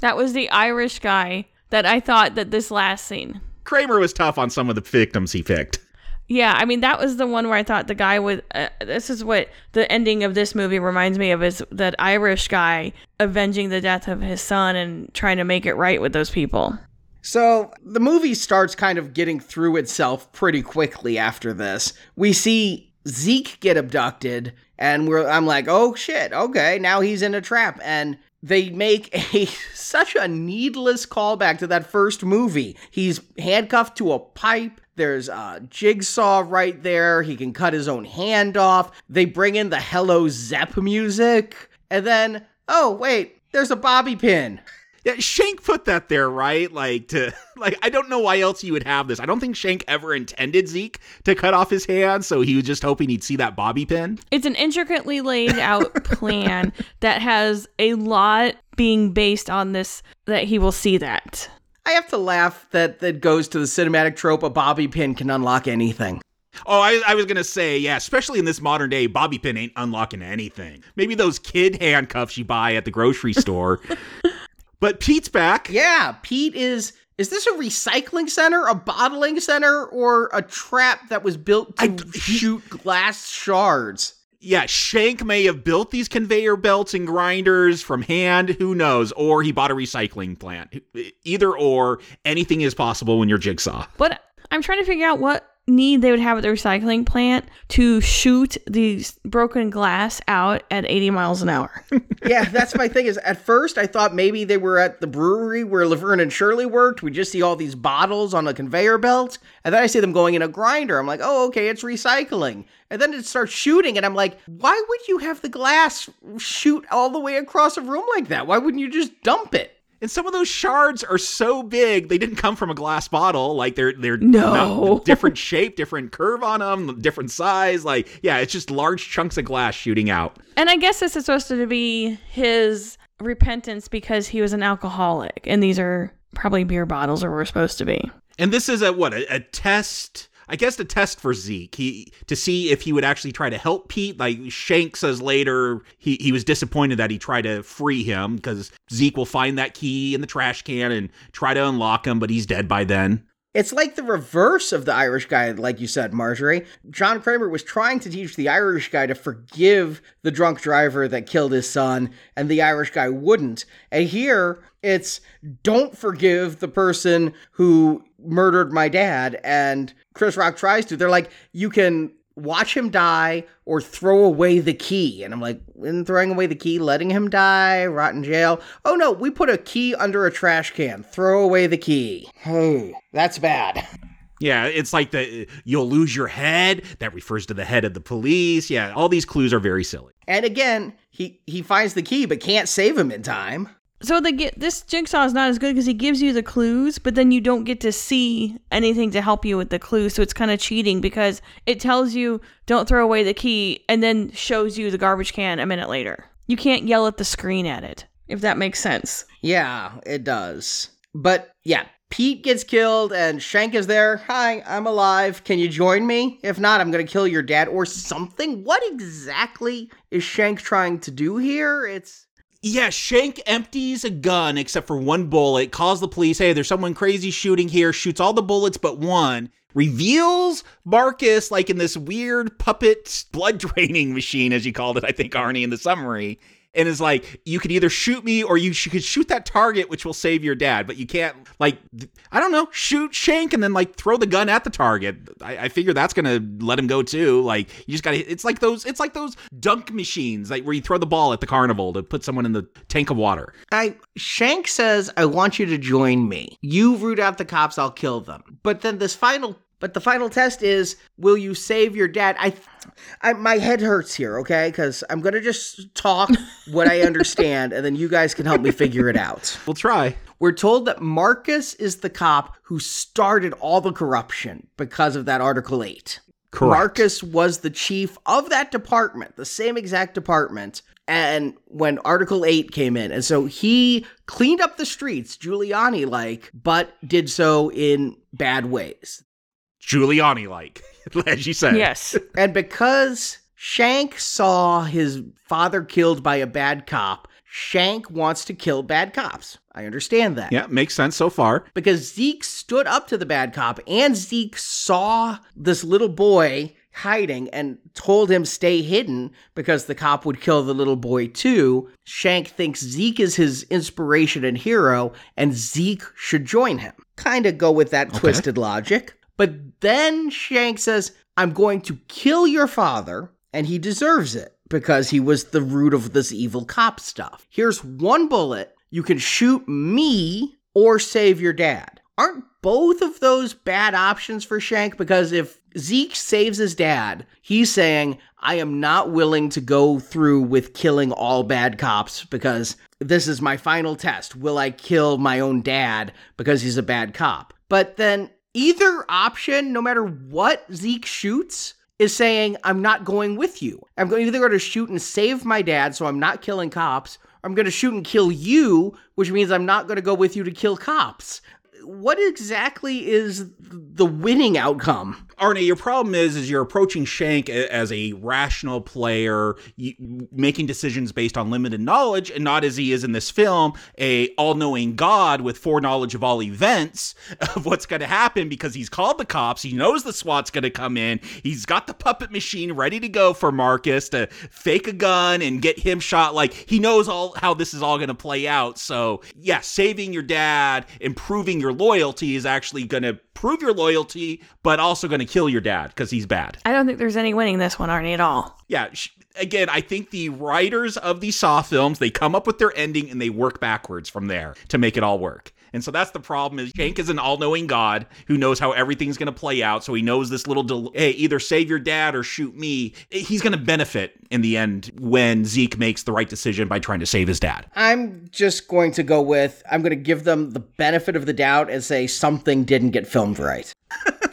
that was the Irish guy that I thought that this last scene. Kramer was tough on some of the victims he picked. Yeah, I mean, that was the one where I thought the guy was, uh, this is what the ending of this movie reminds me of, is that Irish guy avenging the death of his son and trying to make it right with those people. So the movie starts kind of getting through itself pretty quickly after this. We see Zeke get abducted, and we're I'm like, oh shit, okay, now he's in a trap. And they make a such a needless callback to that first movie. He's handcuffed to a pipe. There's a Jigsaw right there. He can cut his own hand off. They bring in the Hello Zep music. And then, oh, wait, there's a bobby pin. Yeah, Shank put that there, right? Like, to like, I don't know why else you would have this. I don't think Shank ever intended Zeke to cut off his hand, so he was just hoping he'd see that bobby pin. It's an intricately laid out plan that has a lot being based on this, that he will see that. I have to laugh that that goes to the cinematic trope, a bobby pin can unlock anything. Oh, I, I was going to say, yeah, especially in this modern day, bobby pin ain't unlocking anything. Maybe those kid handcuffs you buy at the grocery store. But Pete's back. Yeah, Pete is, is this a recycling center, a bottling center, or a trap that was built to I, shoot glass shards? Yeah, Shank may have built these conveyor belts and grinders from hand, who knows, or he bought a recycling plant. Either or, anything is possible when you're Jigsaw. But I'm trying to figure out what need they would have at the recycling plant to shoot these broken glass out at eighty miles an hour. Yeah, that's my thing is, at first I thought maybe they were at the brewery where Laverne and Shirley worked. We just see all these bottles on a conveyor belt, and then I see them going in a grinder. I'm like, oh, okay, it's recycling. And then it starts shooting, and I'm like, why would you have the glass shoot all the way across a room like that? Why wouldn't you just dump it? And some of those shards are so big, they didn't come from a glass bottle. Like, they're they're no. different shape, different curve on them, different size. Like, yeah, it's just large chunks of glass shooting out. And I guess this is supposed to be his repentance because he was an alcoholic. And these are probably beer bottles or we're supposed to be. And this is a, what, a, a test... I guess the test for Zeke, he to see if he would actually try to help Pete. Like Shank says later, he, he was disappointed that he tried to free him because Zeke will find that key in the trash can and try to unlock him, but he's dead by then. It's like the reverse of the Irish guy, like you said, Marjorie. John Kramer was trying to teach the Irish guy to forgive the drunk driver that killed his son, and the Irish guy wouldn't. And here, it's don't forgive the person who murdered my dad, and Chris Rock tries to. They're like, you can watch him die or throw away the key. And I'm like, in throwing away the key, letting him die, rot in jail. Oh no, we put a key under a trash can. Throw away the key. Hey, that's bad. Yeah, it's like the you'll lose your head. That refers to the head of the police. Yeah, all these clues are very silly. And again, he, he finds the key but can't save him in time. So they get, this Jigsaw is not as good because he gives you the clues, but then you don't get to see anything to help you with the clues. So it's kind of cheating because it tells you don't throw away the key and then shows you the garbage can a minute later. You can't yell at the screen at it, if that makes sense. Yeah, it does. But yeah, Pete gets killed and Shank is there. Hi, I'm alive. Can you join me? If not, I'm going to kill your dad or something. What exactly is Shank trying to do here? It's... Yeah, Shank empties a gun except for one bullet, calls the police, hey, there's someone crazy shooting here, shoots all the bullets but one, reveals Marcus like in this weird puppet blood draining machine, as you called it, I think, Arnie, in the summary, and is like, you could either shoot me or you could shoot that target, which will save your dad, but you can't, like, I don't know, shoot, shank, and then, like, throw the gun at the target. I, I figure that's gonna let him go too. Like, you just gotta, it's like those, it's like those dunk machines, like, where you throw the ball at the carnival to put someone in the tank of water. I, Shank says, I want you to join me. You root out the cops, I'll kill them. But then this final, but the final test is, will you save your dad? I, I my head hurts here, okay? Because I'm going to just talk what I understand, and then you guys can help me figure it out. We'll try. We're told that Marcus is the cop who started all the corruption because of that Article eight. Correct. Marcus was the chief of that department, the same exact department, and when Article eight came in. And so he cleaned up the streets, Giuliani-like, but did so in bad ways. Giuliani-like, as you said. Yes. And because Shank saw his father killed by a bad cop, Shank wants to kill bad cops. I understand that. Yeah, makes sense so far. Because Zeke stood up to the bad cop, and Zeke saw this little boy hiding and told him stay hidden because the cop would kill the little boy too. Shank thinks Zeke is his inspiration and hero, and Zeke should join him. Kind of go with that okay. twisted logic. But then Shank says, I'm going to kill your father, and he deserves it, because he was the root of this evil cop stuff. Here's one bullet. You can shoot me or save your dad. Aren't both of those bad options for Shank? Because if Zeke saves his dad, he's saying, I am not willing to go through with killing all bad cops because this is my final test. Will I kill my own dad because he's a bad cop? But then either option, no matter what Zeke shoots, is saying, I'm not going with you. I'm going either going to shoot and save my dad, so I'm not killing cops. I'm going to shoot and kill you, which means I'm not going to go with you to kill cops. What exactly is the winning outcome? Arne, your problem is, is you're approaching Shank as a rational player, making decisions based on limited knowledge, and not as he is in this film, a all-knowing God with foreknowledge of all events of what's going to happen because he's called the cops. He knows the SWAT's going to come in. He's got the puppet machine ready to go for Marcus to fake a gun and get him shot. Like, he knows all how this is all going to play out. So, yeah, saving your dad, improving your loyalty is actually going to prove your loyalty, but also going to kill your dad because he's bad. I don't think there's any winning this one, Arnie, at all. Yeah. Sh- again, I think the writers of the Saw films, they come up with their ending and they work backwards from there to make it all work. And so that's the problem is Shank is an all-knowing God who knows how everything's going to play out. So he knows this little, del- hey, either save your dad or shoot me. He's going to benefit in the end when Zeke makes the right decision by trying to save his dad. I'm just going to go with, I'm going to give them the benefit of the doubt and say something didn't get filmed right.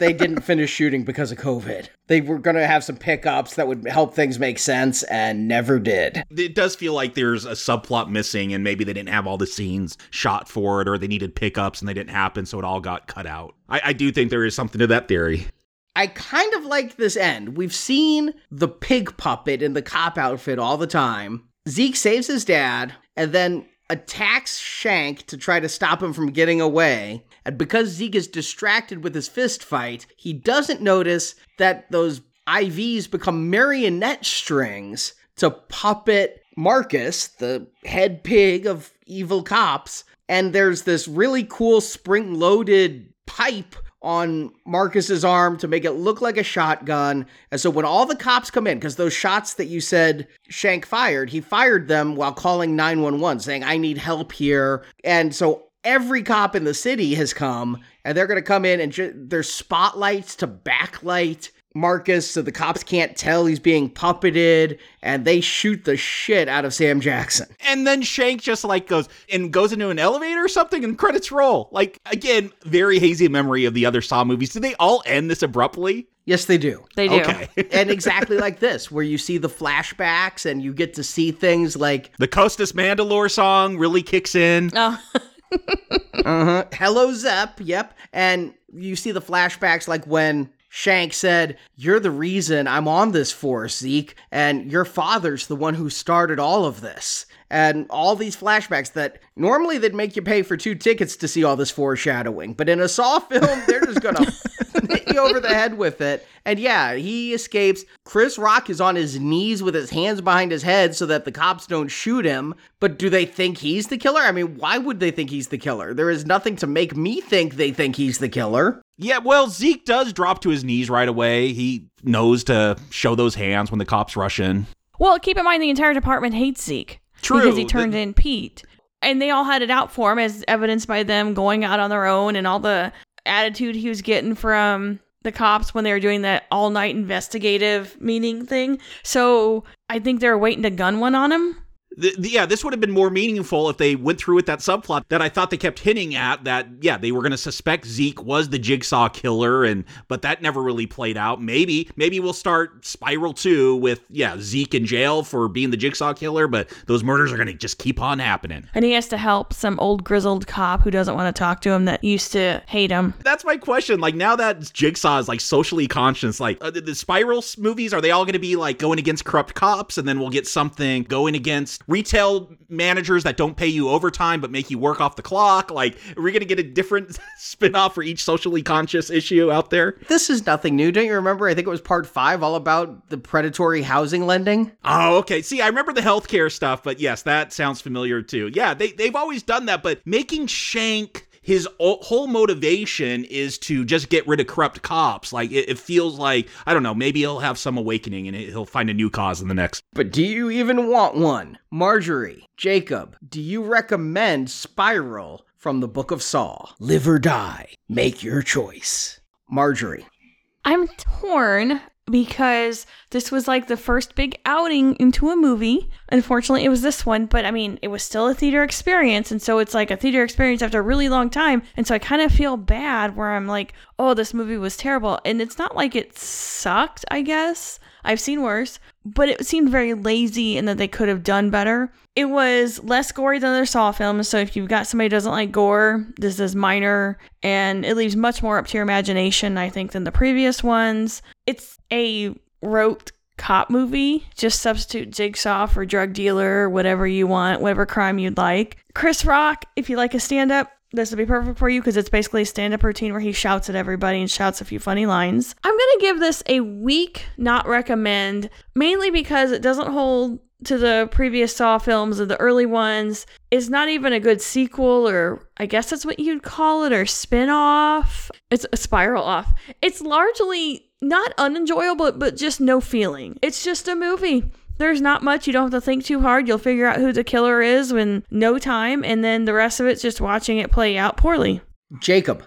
They didn't finish shooting because of COVID. They were going to have some pickups that would help things make sense and never did. It does feel like there's a subplot missing and maybe they didn't have all the scenes shot for it or they needed pickups and they didn't happen, so it all got cut out. I, I do think there is something to that theory. I kind of like this end. We've seen the pig puppet in the cop outfit all the time. Zeke saves his dad and then attacks Shank to try to stop him from getting away. And because Zeke is distracted with his fist fight, he doesn't notice that those I Vs become marionette strings to puppet Marcus, the head pig of evil cops. And there's this really cool spring-loaded pipe on Marcus's arm to make it look like a shotgun. And so when all the cops come in, because those shots that you said Shank fired, he fired them while calling nine one one, saying, I need help here. And so every cop in the city has come, and they're going to come in, and ju- there's spotlights to backlight Marcus so the cops can't tell he's being puppeted, and they shoot the shit out of Sam Jackson. And then Shank just like goes and goes into an elevator or something and credits roll. Like, again, very hazy memory of the other Saw movies. Do they all end this abruptly? Yes, they do. They do. Okay. And exactly like this, where you see the flashbacks and you get to see things like the Costas Mandylor song really kicks in. Oh. uh-huh. Hello, Zep. Yep. And you see the flashbacks like when Shank said, you're the reason I'm on this force, Zeke, and your father's the one who started all of this. And all these flashbacks that normally they'd make you pay for two tickets to see all this foreshadowing, but in a Saw film, they're just gonna hit you over the head with it. And yeah, he escapes. Chris Rock is on his knees with his hands behind his head so that the cops don't shoot him. But do they think he's the killer? I mean, why would they think he's the killer? There is nothing to make me think they think he's the killer. Yeah, well, Zeke does drop to his knees right away. He knows to show those hands when the cops rush in. Well, keep in mind the entire department hates Zeke. True. Because he turned the- in Pete. And they all had it out for him, as evidenced by them going out on their own and all the attitude he was getting from the cops when they were doing that all-night investigative meeting thing. So I think they were waiting to gun one on him. The, the, yeah, this would have been more meaningful if they went through with that subplot that I thought they kept hinting at, that, yeah, they were going to suspect Zeke was the Jigsaw killer, and but that never really played out. Maybe, maybe we'll start Spiral two with, yeah, Zeke in jail for being the Jigsaw killer, but those murders are going to just keep on happening. And he has to help some old grizzled cop who doesn't want to talk to him that used to hate him. That's my question. Like, now that Jigsaw is, like, socially conscious, like, uh, the, the Spiral movies, are they all going to be, like, going against corrupt cops, and then we'll get something going against retail managers that don't pay you overtime but make you work off the clock? Like, are we going to get a different spin-off for each socially conscious issue out there? This is nothing new. Don't you remember? I think it was part five, all about the predatory housing lending. Oh, okay. See, I remember the healthcare stuff, but yes, that sounds familiar too. Yeah, they, they've always done that, but making Shank... his whole motivation is to just get rid of corrupt cops. Like, it, it feels like, I don't know, maybe he'll have some awakening and he'll find a new cause in the next. But do you even want one? Marjorie, Jacob, do you recommend Spiral from the Book of Saw? Live or die. Make your choice. Marjorie. I'm torn because this was like the first big outing into a movie. Unfortunately, it was this one, but I mean, it was still a theater experience. And so it's like a theater experience after a really long time. And so I kind of feel bad where I'm like, oh, this movie was terrible. And it's not like it sucked, I guess. I've seen worse, but it seemed very lazy and that they could have done better. It was less gory than their Saw films, so if you've got somebody who doesn't like gore, this is minor, and it leaves much more up to your imagination, I think, than the previous ones. It's a rote cop movie. Just substitute Jigsaw for drug dealer, whatever you want, whatever crime you'd like. Chris Rock, if you like a stand-up, this would be perfect for you because it's basically a stand-up routine where he shouts at everybody and shouts a few funny lines. I'm going to give this a weak not recommend, mainly because it doesn't hold to the previous Saw films of the early ones. It's not even a good sequel, or I guess that's what you'd call it, or spin-off. It's a spiral off. It's largely not unenjoyable, but just no feeling. It's just a movie. There's not much. You don't have to think too hard. You'll figure out who the killer is in no time, and then the rest of it's just watching it play out poorly. Jacob.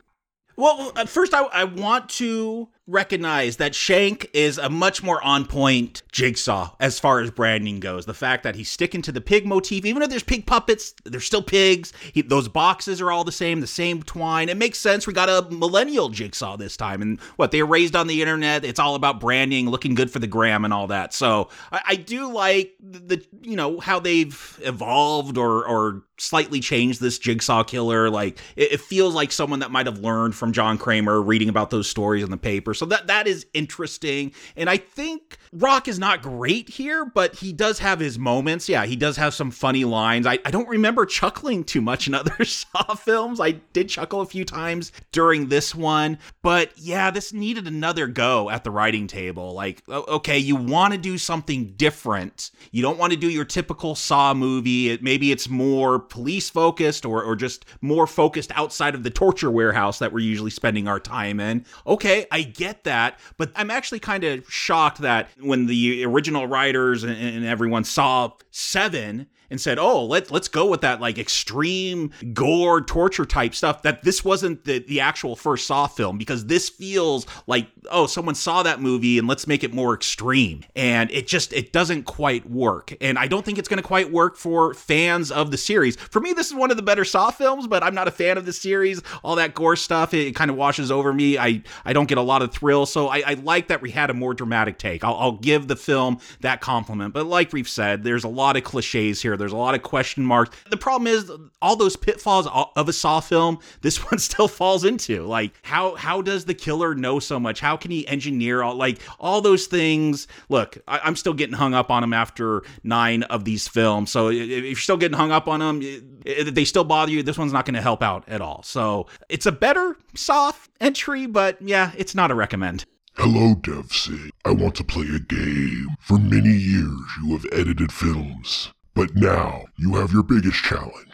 Well, first I, I want to recognize that Shank is a much more on-point Jigsaw as far as branding goes. The fact that he's sticking to the pig motif, even if there's pig puppets, they're still pigs. He, those boxes are all the same, the same twine. It makes sense. We got a millennial Jigsaw this time. And what, they were raised on the internet. It's all about branding, looking good for the gram and all that. So I, I do like the, you know, how they've evolved or or slightly changed this Jigsaw killer. Like, it, it feels like someone that might have learned from John Kramer, reading about those stories in the paper. So that that is interesting. And I think Rock is not great here, but he does have his moments. Yeah, he does have some funny lines. I, I don't remember chuckling too much in other Saw films. I did chuckle a few times during this one. But yeah, this needed another go at the writing table. Like, okay, you want to do something different. You don't want to do your typical Saw movie. It, maybe it's more police focused or, or just more focused outside of the torture warehouse that we're usually spending our time in. Okay, I get that, but I'm actually kind of shocked that when the original writers and, and everyone saw Seven and said, oh, let, let's go with that like extreme gore torture type stuff, that this wasn't the, the actual first Saw film, because this feels like, oh, someone saw that movie and let's make it more extreme. And it just, it doesn't quite work. And I don't think it's going to quite work for fans of the series. For me, this is one of the better Saw films, but I'm not a fan of the series. All that gore stuff, it, it kind of washes over me. I, I don't get a lot of thrill. So I, I like that we had a more dramatic take. I'll, I'll give the film that compliment. But like we've said, there's a lot of cliches here here. There's a lot of question marks. The problem is all those pitfalls of a Saw film, this one still falls into. Like, how how does the killer know so much? How can he engineer all, like, all those things? Look, I, I'm still getting hung up on him after nine of these films. So if you're still getting hung up on them, if they still bother you, this one's not going to help out at all. So it's a better Saw entry, but yeah, it's not a recommend. Hello, DevSig. I want to play a game. For many years, you have edited films. But now, you have your biggest challenge.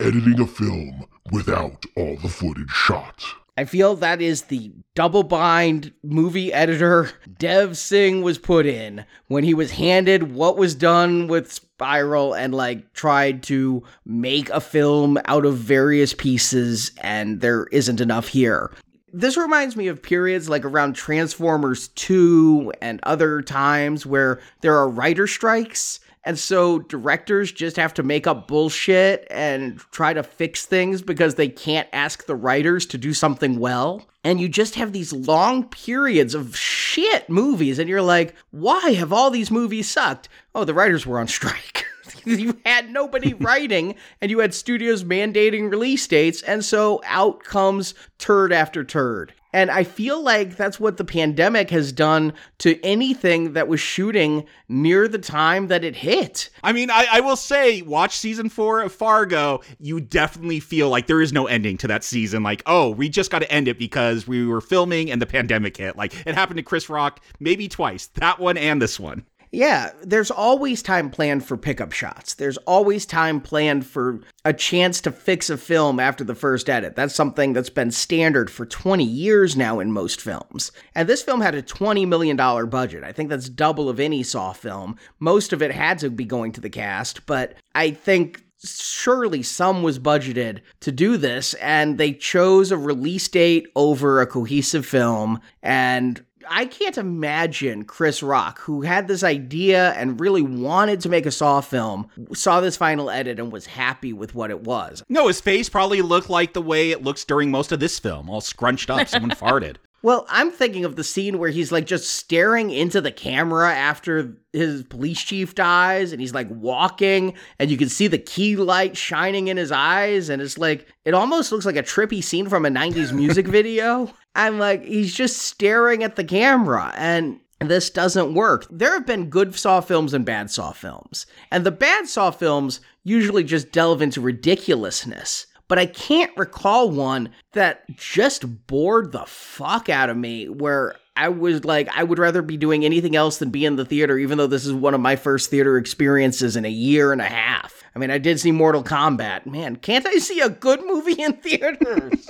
Editing a film without all the footage shot. I feel that is the double-bind movie editor Dev Singh was put in when he was handed what was done with Spiral and, like, tried to make a film out of various pieces, and there isn't enough here. This reminds me of periods like around Transformers two and other times where there are writer strikes, and so directors just have to make up bullshit and try to fix things because they can't ask the writers to do something well. And you just have these long periods of shit movies, and you're like, why have all these movies sucked? Oh, the writers were on strike. You had nobody writing, and you had studios mandating release dates, and so out comes turd after turd. And I feel like that's what the pandemic has done to anything that was shooting near the time that it hit. I mean, I, I will say, watch season four of Fargo. You definitely feel like there is no ending to that season. Like, oh, we just got to end it because we were filming and the pandemic hit. Like, it happened to Chris Rock maybe twice, that one and this one. Yeah, there's always time planned for pickup shots. There's always time planned for a chance to fix a film after the first edit. That's something that's been standard for twenty years now in most films. And this film had a twenty million dollars budget. I think that's double of any Saw film. Most of it had to be going to the cast, but I think surely some was budgeted to do this, and they chose a release date over a cohesive film, and I can't imagine Chris Rock, who had this idea and really wanted to make a Saw film, saw this final edit and was happy with what it was. No, his face probably looked like the way it looks during most of this film, all scrunched up, someone farted. Well, I'm thinking of the scene where he's, like, just staring into the camera after his police chief dies, and he's, like, walking, and you can see the key light shining in his eyes, and it's, like, it almost looks like a trippy scene from a nineties music video. I'm like, he's just staring at the camera, and this doesn't work. There have been good Saw films and bad Saw films, and the bad Saw films usually just delve into ridiculousness. But I can't recall one that just bored the fuck out of me where I was like, I would rather be doing anything else than be in the theater, even though this is one of my first theater experiences in a year and a half. I mean, I did see Mortal Kombat. Man, can't I see a good movie in theaters?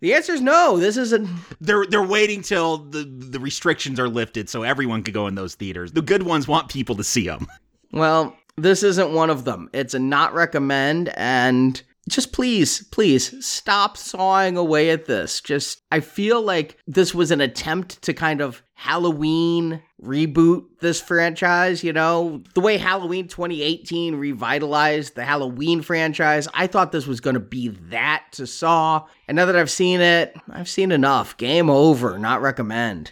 The answer is no. This isn't. They're they're waiting till the, the restrictions are lifted so everyone could go in those theaters. The good ones want people to see them. Well, this isn't one of them. It's a not recommend, and just please, please stop sawing away at this. Just, I feel like this was an attempt to kind of Halloween reboot this franchise, you know? The way Halloween twenty eighteen revitalized the Halloween franchise, I thought this was going to be that to Saw. And now that I've seen it, I've seen enough. Game over. Not recommend.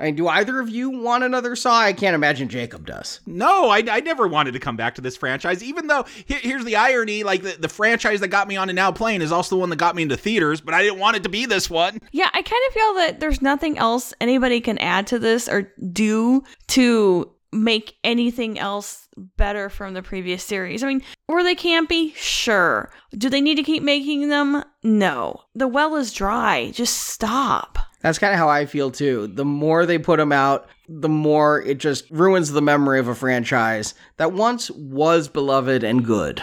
I mean, do either of you want another Saw? I can't imagine Jacob does. No, I, I never wanted to come back to this franchise, even though, here, here's the irony, like, the, the franchise that got me on a Now Playing is also the one that got me into theaters, but I didn't want it to be this one. Yeah, I kind of feel that there's nothing else anybody can add to this or do to make anything else better from the previous series. I mean, were they campy? Sure. Do they need to keep making them? No. The well is dry. Just stop. That's kind of how I feel, too. The more they put them out, the more it just ruins the memory of a franchise that once was beloved and good.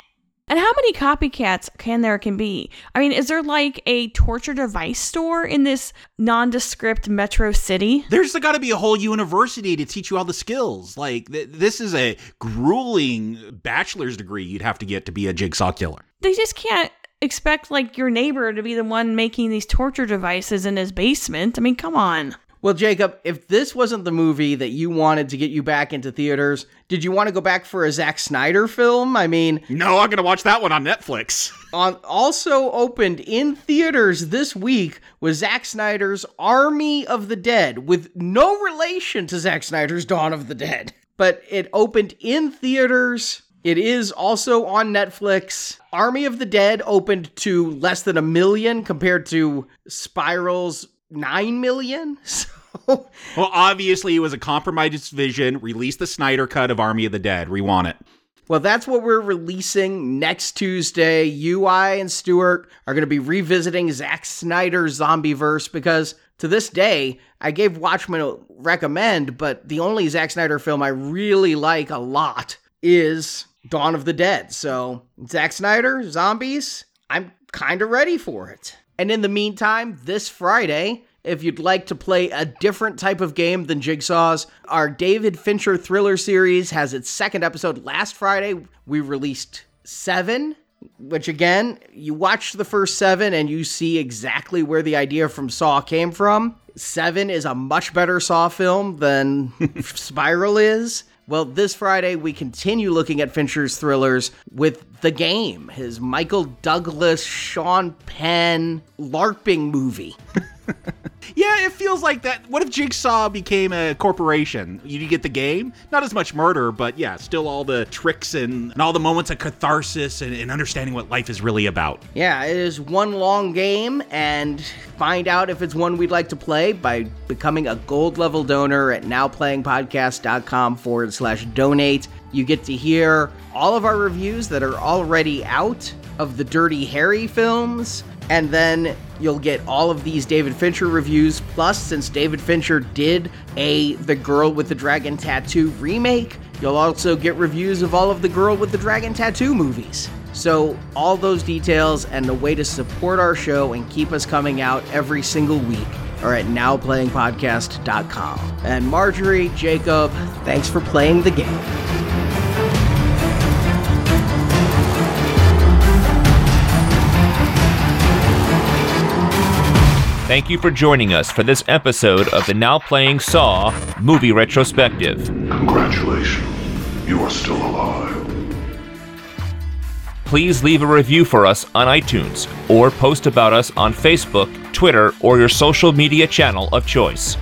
And how many copycats can there can be? I mean, is there like a torture device store in this nondescript metro city? There's got to be a whole university to teach you all the skills. Like, th- this is a grueling bachelor's degree you'd have to get to be a Jigsaw killer. They just can't expect, like, your neighbor to be the one making these torture devices in his basement. I mean, come on. Well, Jacob, if this wasn't the movie that you wanted to get you back into theaters, did you want to go back for a Zack Snyder film? I mean... No, I'm going to watch that one on Netflix. on, also opened in theaters this week was Zack Snyder's Army of the Dead, with no relation to Zack Snyder's Dawn of the Dead. But it opened in theaters... It is also on Netflix. Army of the Dead opened to less than a million compared to Spiral's nine million. So well, obviously it was a compromised vision. Release the Snyder cut of Army of the Dead. We want it. Well, that's what we're releasing next Tuesday. You, I, and Stuart are going to be revisiting Zack Snyder's Zombieverse because to this day, I gave Watchmen a recommend, but the only Zack Snyder film I really like a lot is Dawn of the Dead. So Zack Snyder, zombies, I'm kind of ready for it. And in the meantime, this Friday, if you'd like to play a different type of game than Jigsaw's, our David Fincher thriller series has its second episode last Friday. We released Seven, which again, you watch the first Seven and you see exactly where the idea from Saw came from. Seven is a much better Saw film than Spiral is. Well, this Friday, we continue looking at Fincher's thrillers with The Game, his Michael Douglas, Sean Penn, LARPing movie. Yeah, it feels like that. What if Jigsaw became a corporation? You get The Game? Not as much murder, but yeah, still all the tricks and, and all the moments of catharsis and, and understanding what life is really about. Yeah, it is one long game, and find out if it's one we'd like to play by becoming a gold level donor at nowplayingpodcast.com forward slash donate. You get to hear all of our reviews that are already out of the Dirty Harry films. And then you'll get all of these David Fincher reviews. Plus, since David Fincher did a The Girl with the Dragon Tattoo remake, you'll also get reviews of all of the Girl with the Dragon Tattoo movies. So all those details and the way to support our show and keep us coming out every single week are at now playing podcast dot com. And Marjorie, Jacob, thanks for playing the game. Thank you for joining us for this episode of the Now Playing Saw Movie Retrospective. Congratulations, you are still alive. Please leave a review for us on iTunes or post about us on Facebook, Twitter, or your social media channel of choice.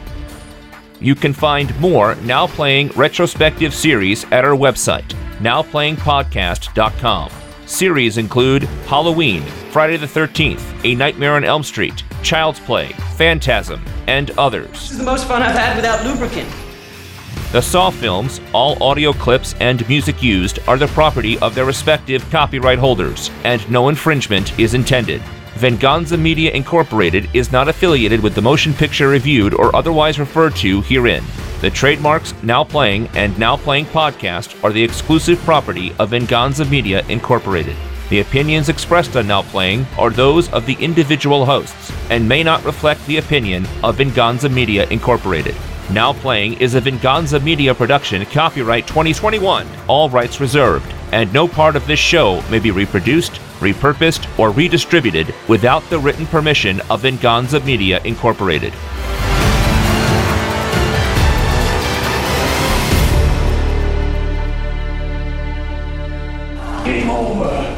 You can find more Now Playing Retrospective series at our website, now playing podcast dot com. Series include Halloween, Friday the thirteenth, A Nightmare on Elm Street, Child's Play, Phantasm, and others. This is the most fun I've had without lubricant. The Saw films, all audio clips and music used, are the property of their respective copyright holders, and no infringement is intended. Venganza Media Incorporated is not affiliated with the motion picture reviewed or otherwise referred to herein. The trademarks Now Playing and Now Playing Podcast are the exclusive property of Venganza Media Incorporated. The opinions expressed on Now Playing are those of the individual hosts and may not reflect the opinion of Venganza Media Incorporated. Now Playing is a Venganza Media production, copyright twenty twenty-one, all rights reserved, and no part of this show may be reproduced, repurposed, or redistributed without the written permission of Venganza Media Incorporated. Game over.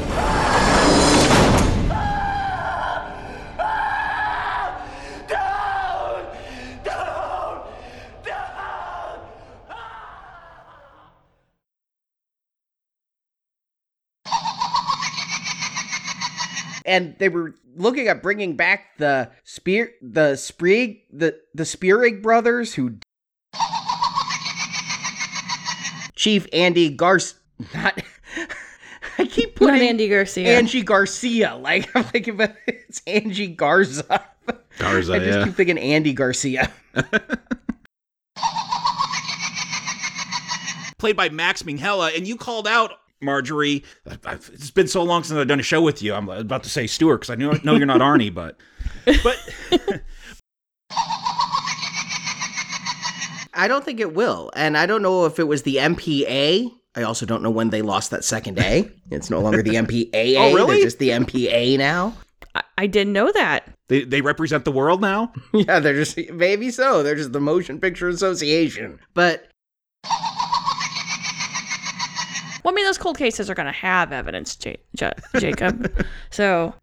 And they were looking at bringing back the Spear, the Spreeg, the the Spearig brothers, who Chief Andy Garza, not I keep putting not Andy Garcia, Angie Garcia, like I'm like it's Angie Garza. Garza, I just yeah. keep thinking Andy Garcia. Played by Max Minghella, and you called out, Marjorie, I've, it's been so long since I've done a show with you. I'm about to say Stuart because I know, know you're not Arnie, but... but I don't think it will, and I don't know if it was the M P A. I also don't know when they lost that second A. It's no longer the M P A A. Oh, really? They're just the M P A now. I, I didn't know that. They they represent the world now? Yeah, they're just... Maybe so. They're just the Motion Picture Association. But... Well, I mean, those cold cases are going to have evidence, J- J- Jacob. So...